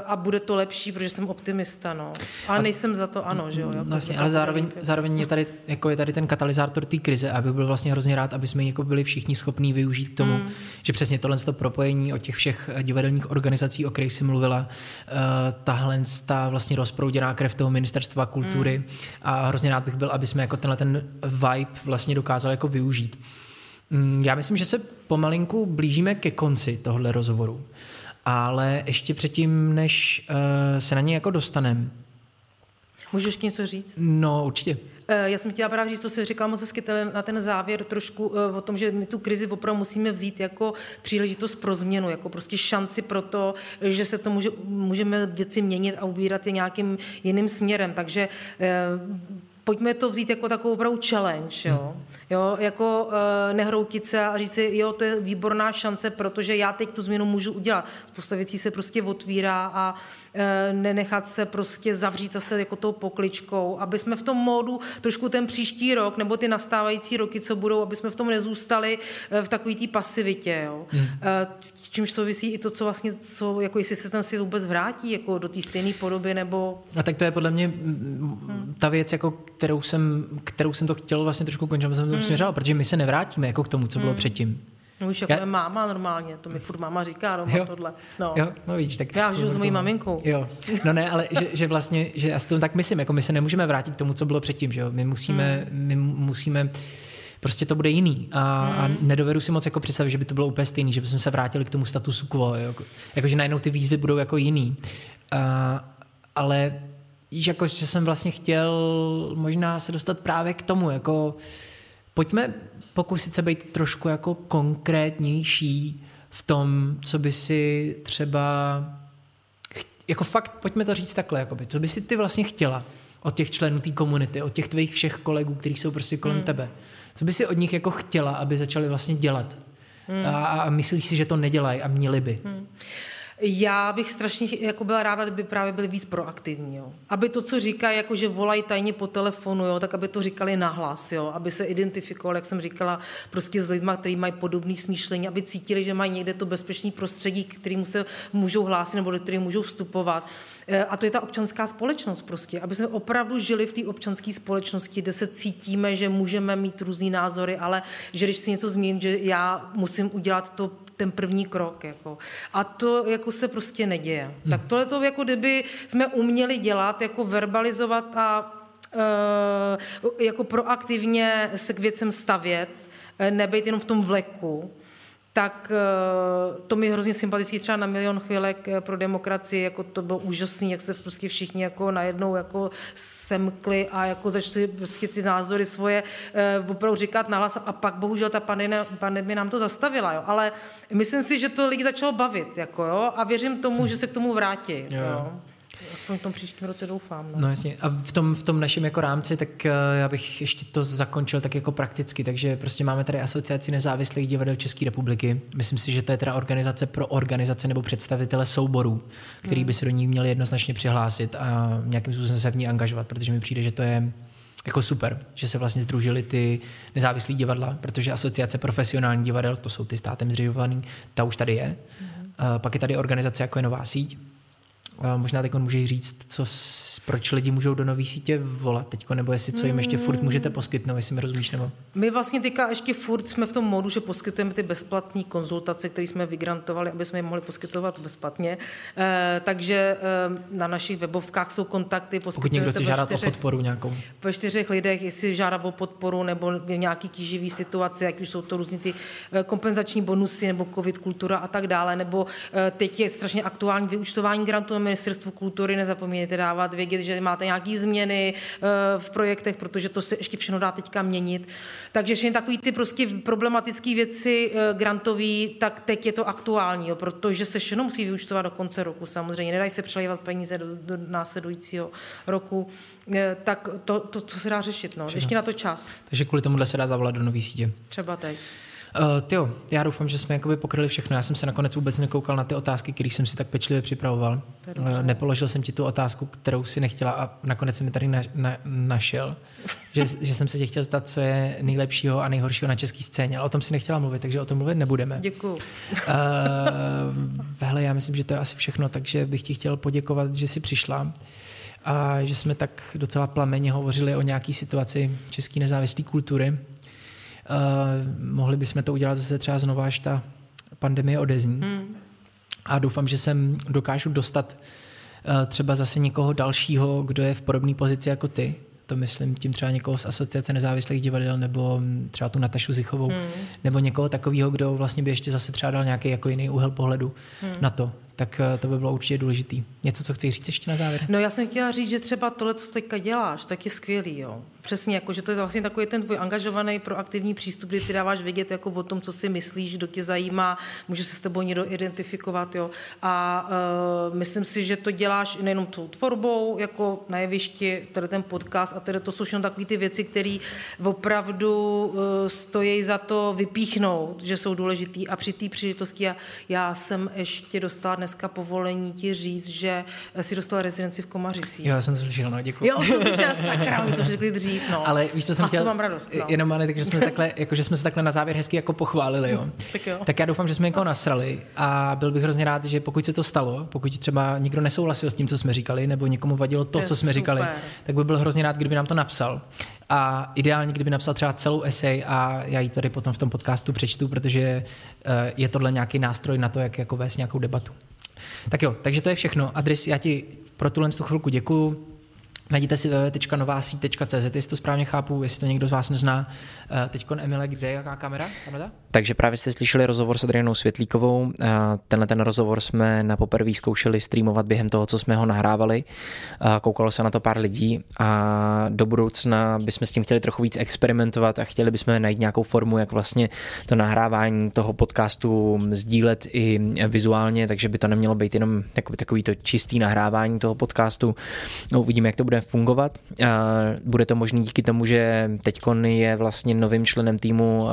a bude to lepší, protože jsem optimista, no. Ale nejsem za to, ano, že jo. Jako vlastně, ale zároveň, zároveň je tady, jako je tady ten katalyzátor té krize a bych byl vlastně hrozně rád, aby jsme jako byli všichni schopní využít k tomu, mm. že přesně tohle propojení od těch všech divadelních organizací, o kterých jsi mluvila, uh, tahle ta vlastně rozprouděná krev toho ministerstva kultury mm. a hrozně rád bych byl, aby jsme jako tenhle ten vibe vlastně dokázali jako využít. Mm, já myslím, že se pomalinku blížíme ke konci tohohle rozhovoru, ale ještě předtím, než uh, se na něj jako dostaneme. Můžeš něco říct? No, určitě. Já jsem chtěla právě říct, to si říkala moc hezky na ten závěr trošku o tom, že my tu krizi opravdu musíme vzít jako příležitost pro změnu, jako prostě šanci pro to, že se to může, můžeme věci měnit a ubírat je nějakým jiným směrem, takže pojďme to vzít jako takovou opravdu challenge, jo. Jo, jako e, nehroutit se a říct si, jo, to je výborná šance, protože já teď tu změnu můžu udělat. Spousta věcí se prostě otvírá a e, nenechat se prostě zavřít zase jako tou pokličkou, aby jsme v tom módu trošku ten příští rok nebo ty nastávající roky, co budou, aby jsme v tom nezůstali e, v takový té pasivitě, jo. Hmm. E, čímž souvisí i to, co vlastně, co, jako jestli se ten svět vůbec vrátí jako do té stejné podoby, nebo... A tak to je podle mě hmm. ta věc, jako kterou jsem, kterou jsem to chtěl vlastně trošku končit, jsem to hmm. směřoval, protože my se nevrátíme jako k tomu, co bylo hmm. předtím. No už jako já... máma normálně, to mi furt máma říká, no, jo. tohle. No. Jo, no víš, tak... Já žiju s mojí maminkou. Jo, no ne, ale že, že vlastně, že já si to tak myslím, jako my se nemůžeme vrátit k tomu, co bylo předtím, že jo, my musíme, hmm. my musíme... Prostě to bude jiný a, hmm. a nedovedu si moc jako představit, že by to bylo úplně stejný, že bychom se vrátili k tomu statusu quo, jako, jako že najednou ty výzvy budou jako jiný. A, ale jako, že jsem vlastně chtěl možná se dostat právě k tomu, jako pojďme pokusit se být trošku jako konkrétnější v tom, co by si třeba, jako fakt pojďme to říct takhle, jakoby, co by si ty vlastně chtěla od těch členů té komunity, od těch tvých všech kolegů, kteří jsou prostě kolem hmm. tebe. Co by si od nich jako chtěla, aby začali vlastně dělat? Hmm. A, a myslíš si, že to nedělají a měli by? Hmm. Já bych strašně jako byla ráda, kdyby právě byli víc proaktivní. Jo. Aby to, co říkají, jako že volají tajně po telefonu, jo, tak aby to říkali nahlas, jo, aby se identifikovali, jak jsem říkala, prostě s lidmi, kteří mají podobné smýšlení, aby cítili, že mají někde to bezpečné prostředí, k kterému se můžou hlásit nebo do kterého můžou vstupovat. A to je ta občanská společnost prostě, aby jsme opravdu žili v té občanské společnosti, kde se cítíme, že můžeme mít různý názory, ale že když chci něco změnit, že já musím udělat to, ten první krok. Jako. A to jako se prostě neděje. Hmm. Tak tohle to, jako kdyby jsme uměli dělat, jako verbalizovat a e, jako proaktivně se k věcem stavět, nebejt jenom v tom vleku, tak to mi je hrozně sympatický třeba na Milion chvílek pro demokracii, jako to bylo úžasný, jak se prostě všichni jako najednou jako semkli a jako začali prostě ty názory svoje opravdu říkat nahlas a pak bohužel ta pandemie nám to zastavila, jo. Ale myslím si, že to lidi začalo bavit, jako jo, a věřím tomu, že se k tomu vrátí, jo. Jo. Aspoň v tom příštím roce doufám. Ne? No jasně. A v tom, v tom našem jako rámci, tak uh, já bych ještě to zakončil tak jako prakticky. Takže prostě máme tady Asociaci nezávislých divadel České republiky. Myslím si, že to je teda organizace pro organizace nebo představitele souborů, který hmm. by se do ní měli jednoznačně přihlásit a nějakým způsobem se v ní angažovat, protože mi přijde, že to je jako super, že se vlastně sdružili ty nezávislí divadla, protože Asociace profesionální divadel, to jsou ty státem zřizovaný, ta už tady je. Hmm. Uh, pak je tady organizace jako je Nová síť. Možná teď on může říct, co, proč lidi můžou do nový sítě volat teďko, nebo jestli co jim ještě furt můžete poskytnout, jestli mi rozumíš, nebo... My vlastně teďka ještě furt jsme v tom módu, že poskytujeme ty bezplatné konzultace, které jsme vygrantovali, aby jsme je mohli poskytovat bezplatně. E, takže e, na našich webovkách jsou kontakty. Pokud někdo chce žádat o podporu nějakou. Ve čtyřech lidech, jestli žádá o podporu nebo nějaký tíživý situace, jak už jsou to různý ty kompenzační bonusy nebo covid kultura a tak dále, nebo teď je strašně aktuální vyúčtování grantů. Ministerstvu kultury nezapomínejte dávat vědět, že máte nějaký změny v projektech, protože to se ještě všechno dá teďka měnit. Takže všechny takový ty prostě problematické věci grantový, tak teď je to aktuální, jo, protože se všechno musí vyúčtovat do konce roku samozřejmě. Nedají se přelívat peníze do, do následujícího roku, tak to, to, to se dá řešit, no. Ještě na to čas. Takže kvůli tomuhle se dá zavolat do Nový sítě. Třeba teď. Uh, tyjo, já doufám, že jsme jakoby pokryli všechno. Já jsem se nakonec vůbec nekoukal na ty otázky, které jsem si tak pečlivě připravoval. Uh, nepoložil jsem ti tu otázku, kterou si nechtěla a nakonec jsem mi tady na, na, našel. Že, že jsem se tě chtěl zeptat, co je nejlepšího a nejhoršího na české scéně, ale o tom si nechtěla mluvit, takže o tom mluvit nebudeme. Děkuju. Uh, hele, já myslím, že to je asi všechno, takže bych ti chtěl poděkovat, že jsi přišla. A že jsme tak docela plameně hovořili o nějaké situaci české nezávislé kultury. Uh, mohli bychom to udělat zase třeba znova, až ta pandemie odezní. Mm. A doufám, že sem dokážu dostat uh, třeba zase někoho dalšího, kdo je v podobné pozici jako ty. To myslím tím třeba někoho z Asociace nezávislých divadel nebo třeba tu Natashu Zichovou. Mm. Nebo někoho takového, kdo vlastně by ještě zase třeba dal nějaký jako jiný úhel pohledu mm. na to. Tak to by bylo určitě důležitý. Něco, co chceš říct ještě na závěr? No já jsem chtěla říct, že třeba tohle, co teďka děláš, tak je skvělý, jo. Přesně, jako, že to je vlastně takový ten tvůj angažovaný proaktivní přístup, kdy ty dáváš vědět jako o tom, co si myslíš, kdo tě zajímá, může se s tebou někdo identifikovat, jo. A uh, myslím si, že to děláš nejenom tou tvorbou, jako na jevišti, tady ten podcast a tady to jsou všechno takové ty věci, které opravdu uh, stojí za to vypíchnout, že jsou důležitý. A při té příležitosti já, já jsem ještě dostala dneska povolení ti říct, že si dostala rezidenci v Komařicích. Jo, jsem slyšel, no, děkuji. Jo, jsem slyšela, sakra, my to řekli dřív, no. Ale víš, co jsem chtěl, mám radost, no. Jenom, ale takže jsme, takhle, jako, že jsme se takhle na závěr hezky jako pochválili, jo. Tak, jo. Tak já doufám, že jsme někoho nasrali a byl bych hrozně rád, že pokud se to stalo, pokud třeba nikdo nesouhlasil s tím, co jsme říkali, nebo někomu vadilo to, to co jsme super. říkali, tak by byl hrozně rád, kdyby nám to napsal. A ideálně, kdyby napsal třeba celou esej a já ji tady potom v tom podcastu přečtu, protože je tohle nějaký nástroj na to, jak jako vést nějakou debatu. Tak jo, takže to je všechno. Adris, já ti pro tuhle tu chvilku děkuju. Najděte si w w w tečka nová síť tečka c z, jestli to správně chápu, jestli to někdo z vás nezná. Teďkon, Emile, kde je jaká kamera? Sameda? Takže právě jste slyšeli rozhovor s Adrianou Světlíkovou. Tenhle ten rozhovor jsme na poprvé zkoušeli streamovat během toho, co jsme ho nahrávali. Koukalo se na to pár lidí a do budoucna bychom s tím chtěli trochu víc experimentovat a chtěli bychom najít nějakou formu, jak vlastně to nahrávání toho podcastu sdílet i vizuálně, takže by to nemělo být jenom takový to čistý nahrávání toho podcastu. Uvidíme, jak to bude fungovat. Bude to možné díky tomu, že teďkon je vlastně novým členem týmu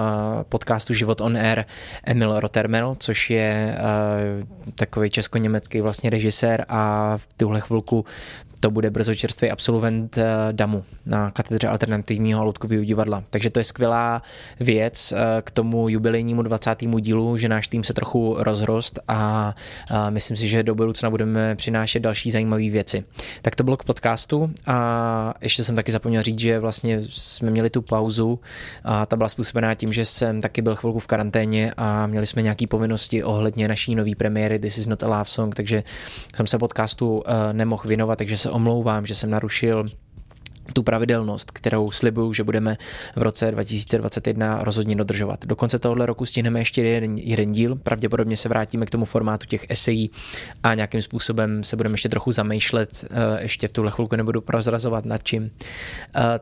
podcastu Život on Air Emil Rothermel, což je takový česko-německý vlastně režisér a v tuhle chvilku to bude brzo čerstvý absolvent DAMU na katedře alternativního a loutkového divadla. Takže to je skvělá věc k tomu jubilejnímu dvacátému dílu, že náš tým se trochu rozrost a myslím si, že do budoucna budeme přinášet další zajímavé věci. Tak to bylo k podcastu a ještě jsem taky zapomněl říct, že vlastně jsme měli tu pauzu a ta byla způsobená tím, že jsem taky byl chvilku v karanténě a měli jsme nějaké povinnosti ohledně naší nový premiéry This is not a Love Song, takže jsem se podcastu nemohl věnovat, takže se omlouvám, že jsem narušil tu pravidelnost, kterou slibuju, že budeme v roce dva tisíce dvacet jedna rozhodně dodržovat. Do konce tohoto roku stihneme ještě jeden, jeden díl, pravděpodobně se vrátíme k tomu formátu těch esejí a nějakým způsobem se budeme ještě trochu zamýšlet, ještě v tuhle chvilku nebudu prozrazovat nad čím.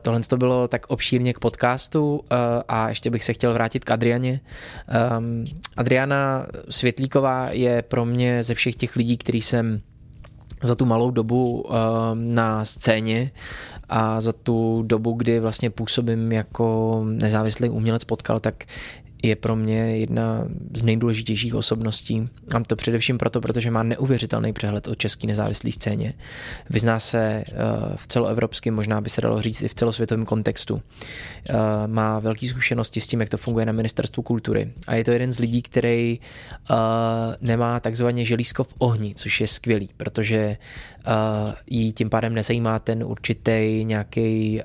Tohle to bylo tak obšírně k podcastu a ještě bych se chtěl vrátit k Adrianě. Adriana Světlíková je pro mě ze všech těch lidí, který jsem za tu malou dobu na scéně a za tu dobu, kdy vlastně působím jako nezávislý umělec potkal, tak je pro mě jedna z nejdůležitějších osobností. Mám to především proto, protože má neuvěřitelný přehled o české nezávislé scéně. Vyzná se v celoevropském, možná by se dalo říct i v celosvětovém kontextu. Má velké zkušenosti s tím, jak to funguje na Ministerstvu kultury. A je to jeden z lidí, který nemá takzvaně želízko v ohni, což je skvělý, protože jí tím pádem nezajímá ten určitý nějaký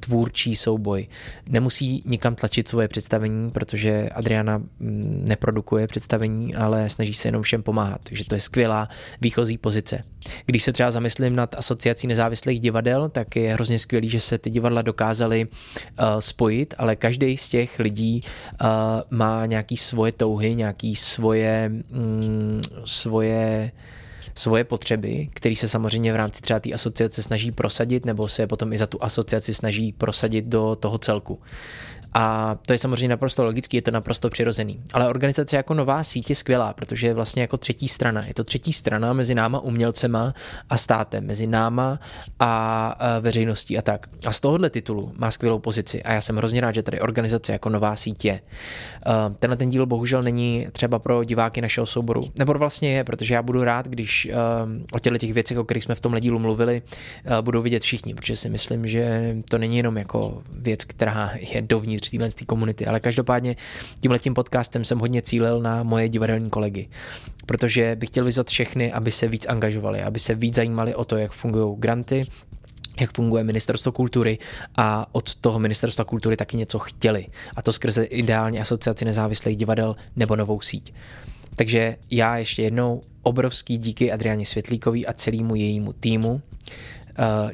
tvůrčí souboj. Nemusí nikam tlačit svoje představení, protože že Adriana neprodukuje představení, ale snaží se jenom všem pomáhat. Takže to je skvělá výchozí pozice. Když se třeba zamyslím nad Asociací nezávislých divadel, tak je hrozně skvělý, že se ty divadla dokázaly uh, spojit, ale každý z těch lidí uh, má nějaký svoje touhy, nějaký svoje, mm, svoje svoje potřeby, které se samozřejmě v rámci třeba té asociace snaží prosadit, nebo se potom i za tu asociaci snaží prosadit do toho celku. A to je samozřejmě naprosto logický, je to naprosto přirozený. Ale organizace jako Nová síť je skvělá, protože je vlastně jako třetí strana. Je to třetí strana mezi náma umělcema a státem, mezi náma a veřejností a tak. A z tohohle titulu má skvělou pozici a já jsem hrozně rád, že tady organizace jako Nová síť je. Tenhle ten díl bohužel není třeba pro diváky našeho souboru. Nebo vlastně je, protože já budu rád, když o těchto těch věcech, o kterých jsme v tomhle dílu mluvili, budou vidět všichni, protože si myslím, že to není jenom jako věc, která je dovnitř z té komunity, ale každopádně tímhletím podcastem jsem hodně cílil na moje divadelní kolegy, protože bych chtěl vyzvat všechny, aby se víc angažovali, aby se víc zajímali o to, jak fungují granty, jak funguje Ministerstvo kultury a od toho Ministerstva kultury taky něco chtěli, a to skrze ideálně Asociaci nezávislých divadel nebo Novou síť. Takže já ještě jednou obrovský díky Adriáně Světlíkový a celému jejímu týmu.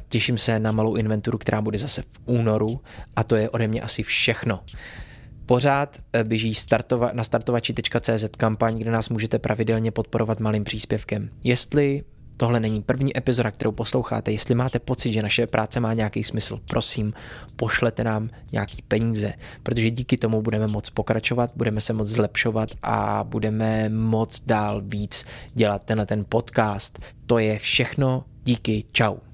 Těším se na malou inventuru, která bude zase v únoru, a to je ode mě asi všechno. Pořád běží startova- na startovači tečka cé zet kampaň, kde nás můžete pravidelně podporovat malým příspěvkem. Jestli tohle není první epizoda, kterou posloucháte, jestli máte pocit, že naše práce má nějaký smysl, prosím, pošlete nám nějaký peníze, protože díky tomu budeme moc pokračovat, budeme se moc zlepšovat a budeme moc dál víc dělat tenhle ten podcast. To je všechno, díky, čau.